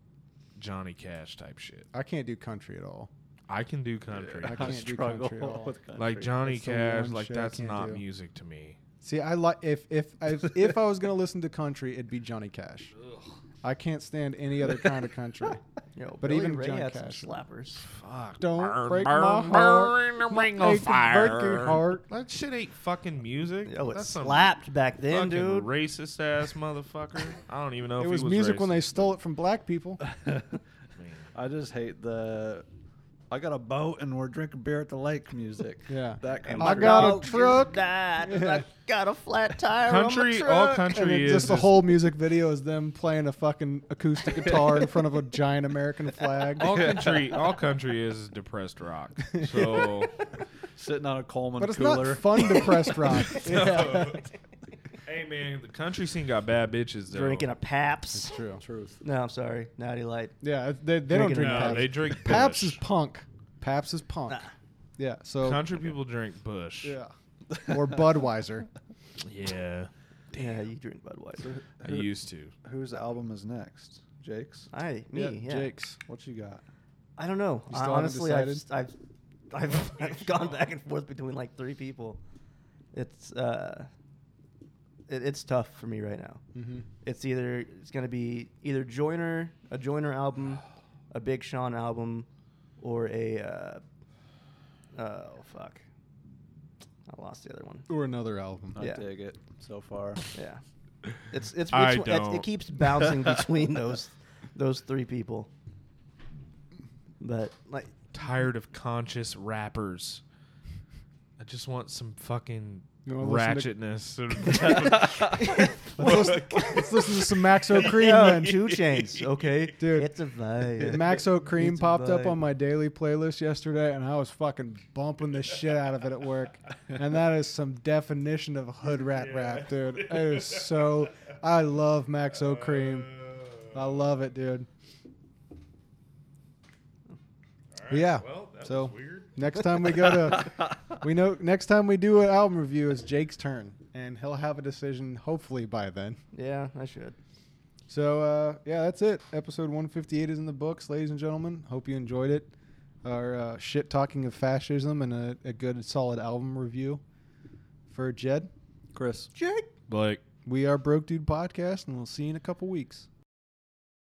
Johnny Cash type shit. I can't do country at all. I can do country. I can't do country at all. Country. Like, Johnny Cash, like, that's not do. music to me. See, I like if if I, if I was gonna listen to country, it'd be Johnny Cash. Ugh. I can't stand any other kind of country. Yo, but Billy even Ray Johnny had Cash some slappers. Fuck. Don't burn, break burn, my heart. Burn the ring of fire. Break your heart. That shit ain't fucking music. Yo, it That's slapped back then, dude. Racist ass motherfucker. I don't even know. It if was, he was music racist. When they stole it from black people. I just hate the. I got a boat and we're drinking beer at the lake music. Yeah. That kind of I got a truck. Died, yeah. I got a flat tire country, on my truck. All country is. Just the whole music video is them playing a fucking acoustic guitar in front of a giant American flag. All country all country is depressed rock. So sitting on a Coleman but it's cooler. Not fun depressed rock. Yeah. So, hey, man, the country scene got bad bitches, though. Drinking a Pabst. It's true. Truth. No, I'm sorry. Natty Light. Yeah, they, they don't drink no, Pabst. They drink Bush. Pabst is punk. Pabst is punk. Nah. Yeah, so. Country people drink Bush. Yeah. Or Budweiser. Yeah. Damn. Yeah, you drink Budweiser. I Who, used to. Whose album is next? Jake's? I, me, yeah. yeah. Jake's. What you got? I don't know. You still I, honestly, I've, I've, I've, I've gone back and forth between like three people. It's, uh,. It's tough for me right now. Mm-hmm. It's either it's gonna be either Joyner, a Joyner album, a Big Sean album, or a uh, oh fuck, I lost the other one. Or another album. I yeah. dig it so far. Yeah, it's it's, I it's don't. It, it keeps bouncing between those those three people. But like, tired of conscious rappers. I just want some fucking. Ratchetness. let's, listen, let's listen to some Maxo Kream and Two Chains. Okay, dude, it's a vibe. Maxo Kream popped up on my daily playlist yesterday, and I was fucking bumping the shit out of it at work. And that is some definition of hood rat yeah. rap, dude. It is so. I love Maxo Kream. Uh, I love it, dude. Right, yeah. Well, that so. Was weird. Next time we go to, we know next time we do an album review, it's Jake's turn, and he'll have a decision hopefully by then. Yeah, I should. So uh, yeah, that's it. Episode one fifty-eight is in the books, ladies and gentlemen. Hope you enjoyed it. Our uh, shit talking of fascism and a, a good solid album review for Jed, Chris, Jake, Blake. We are Broke Dude Podcast, and we'll see you in a couple weeks.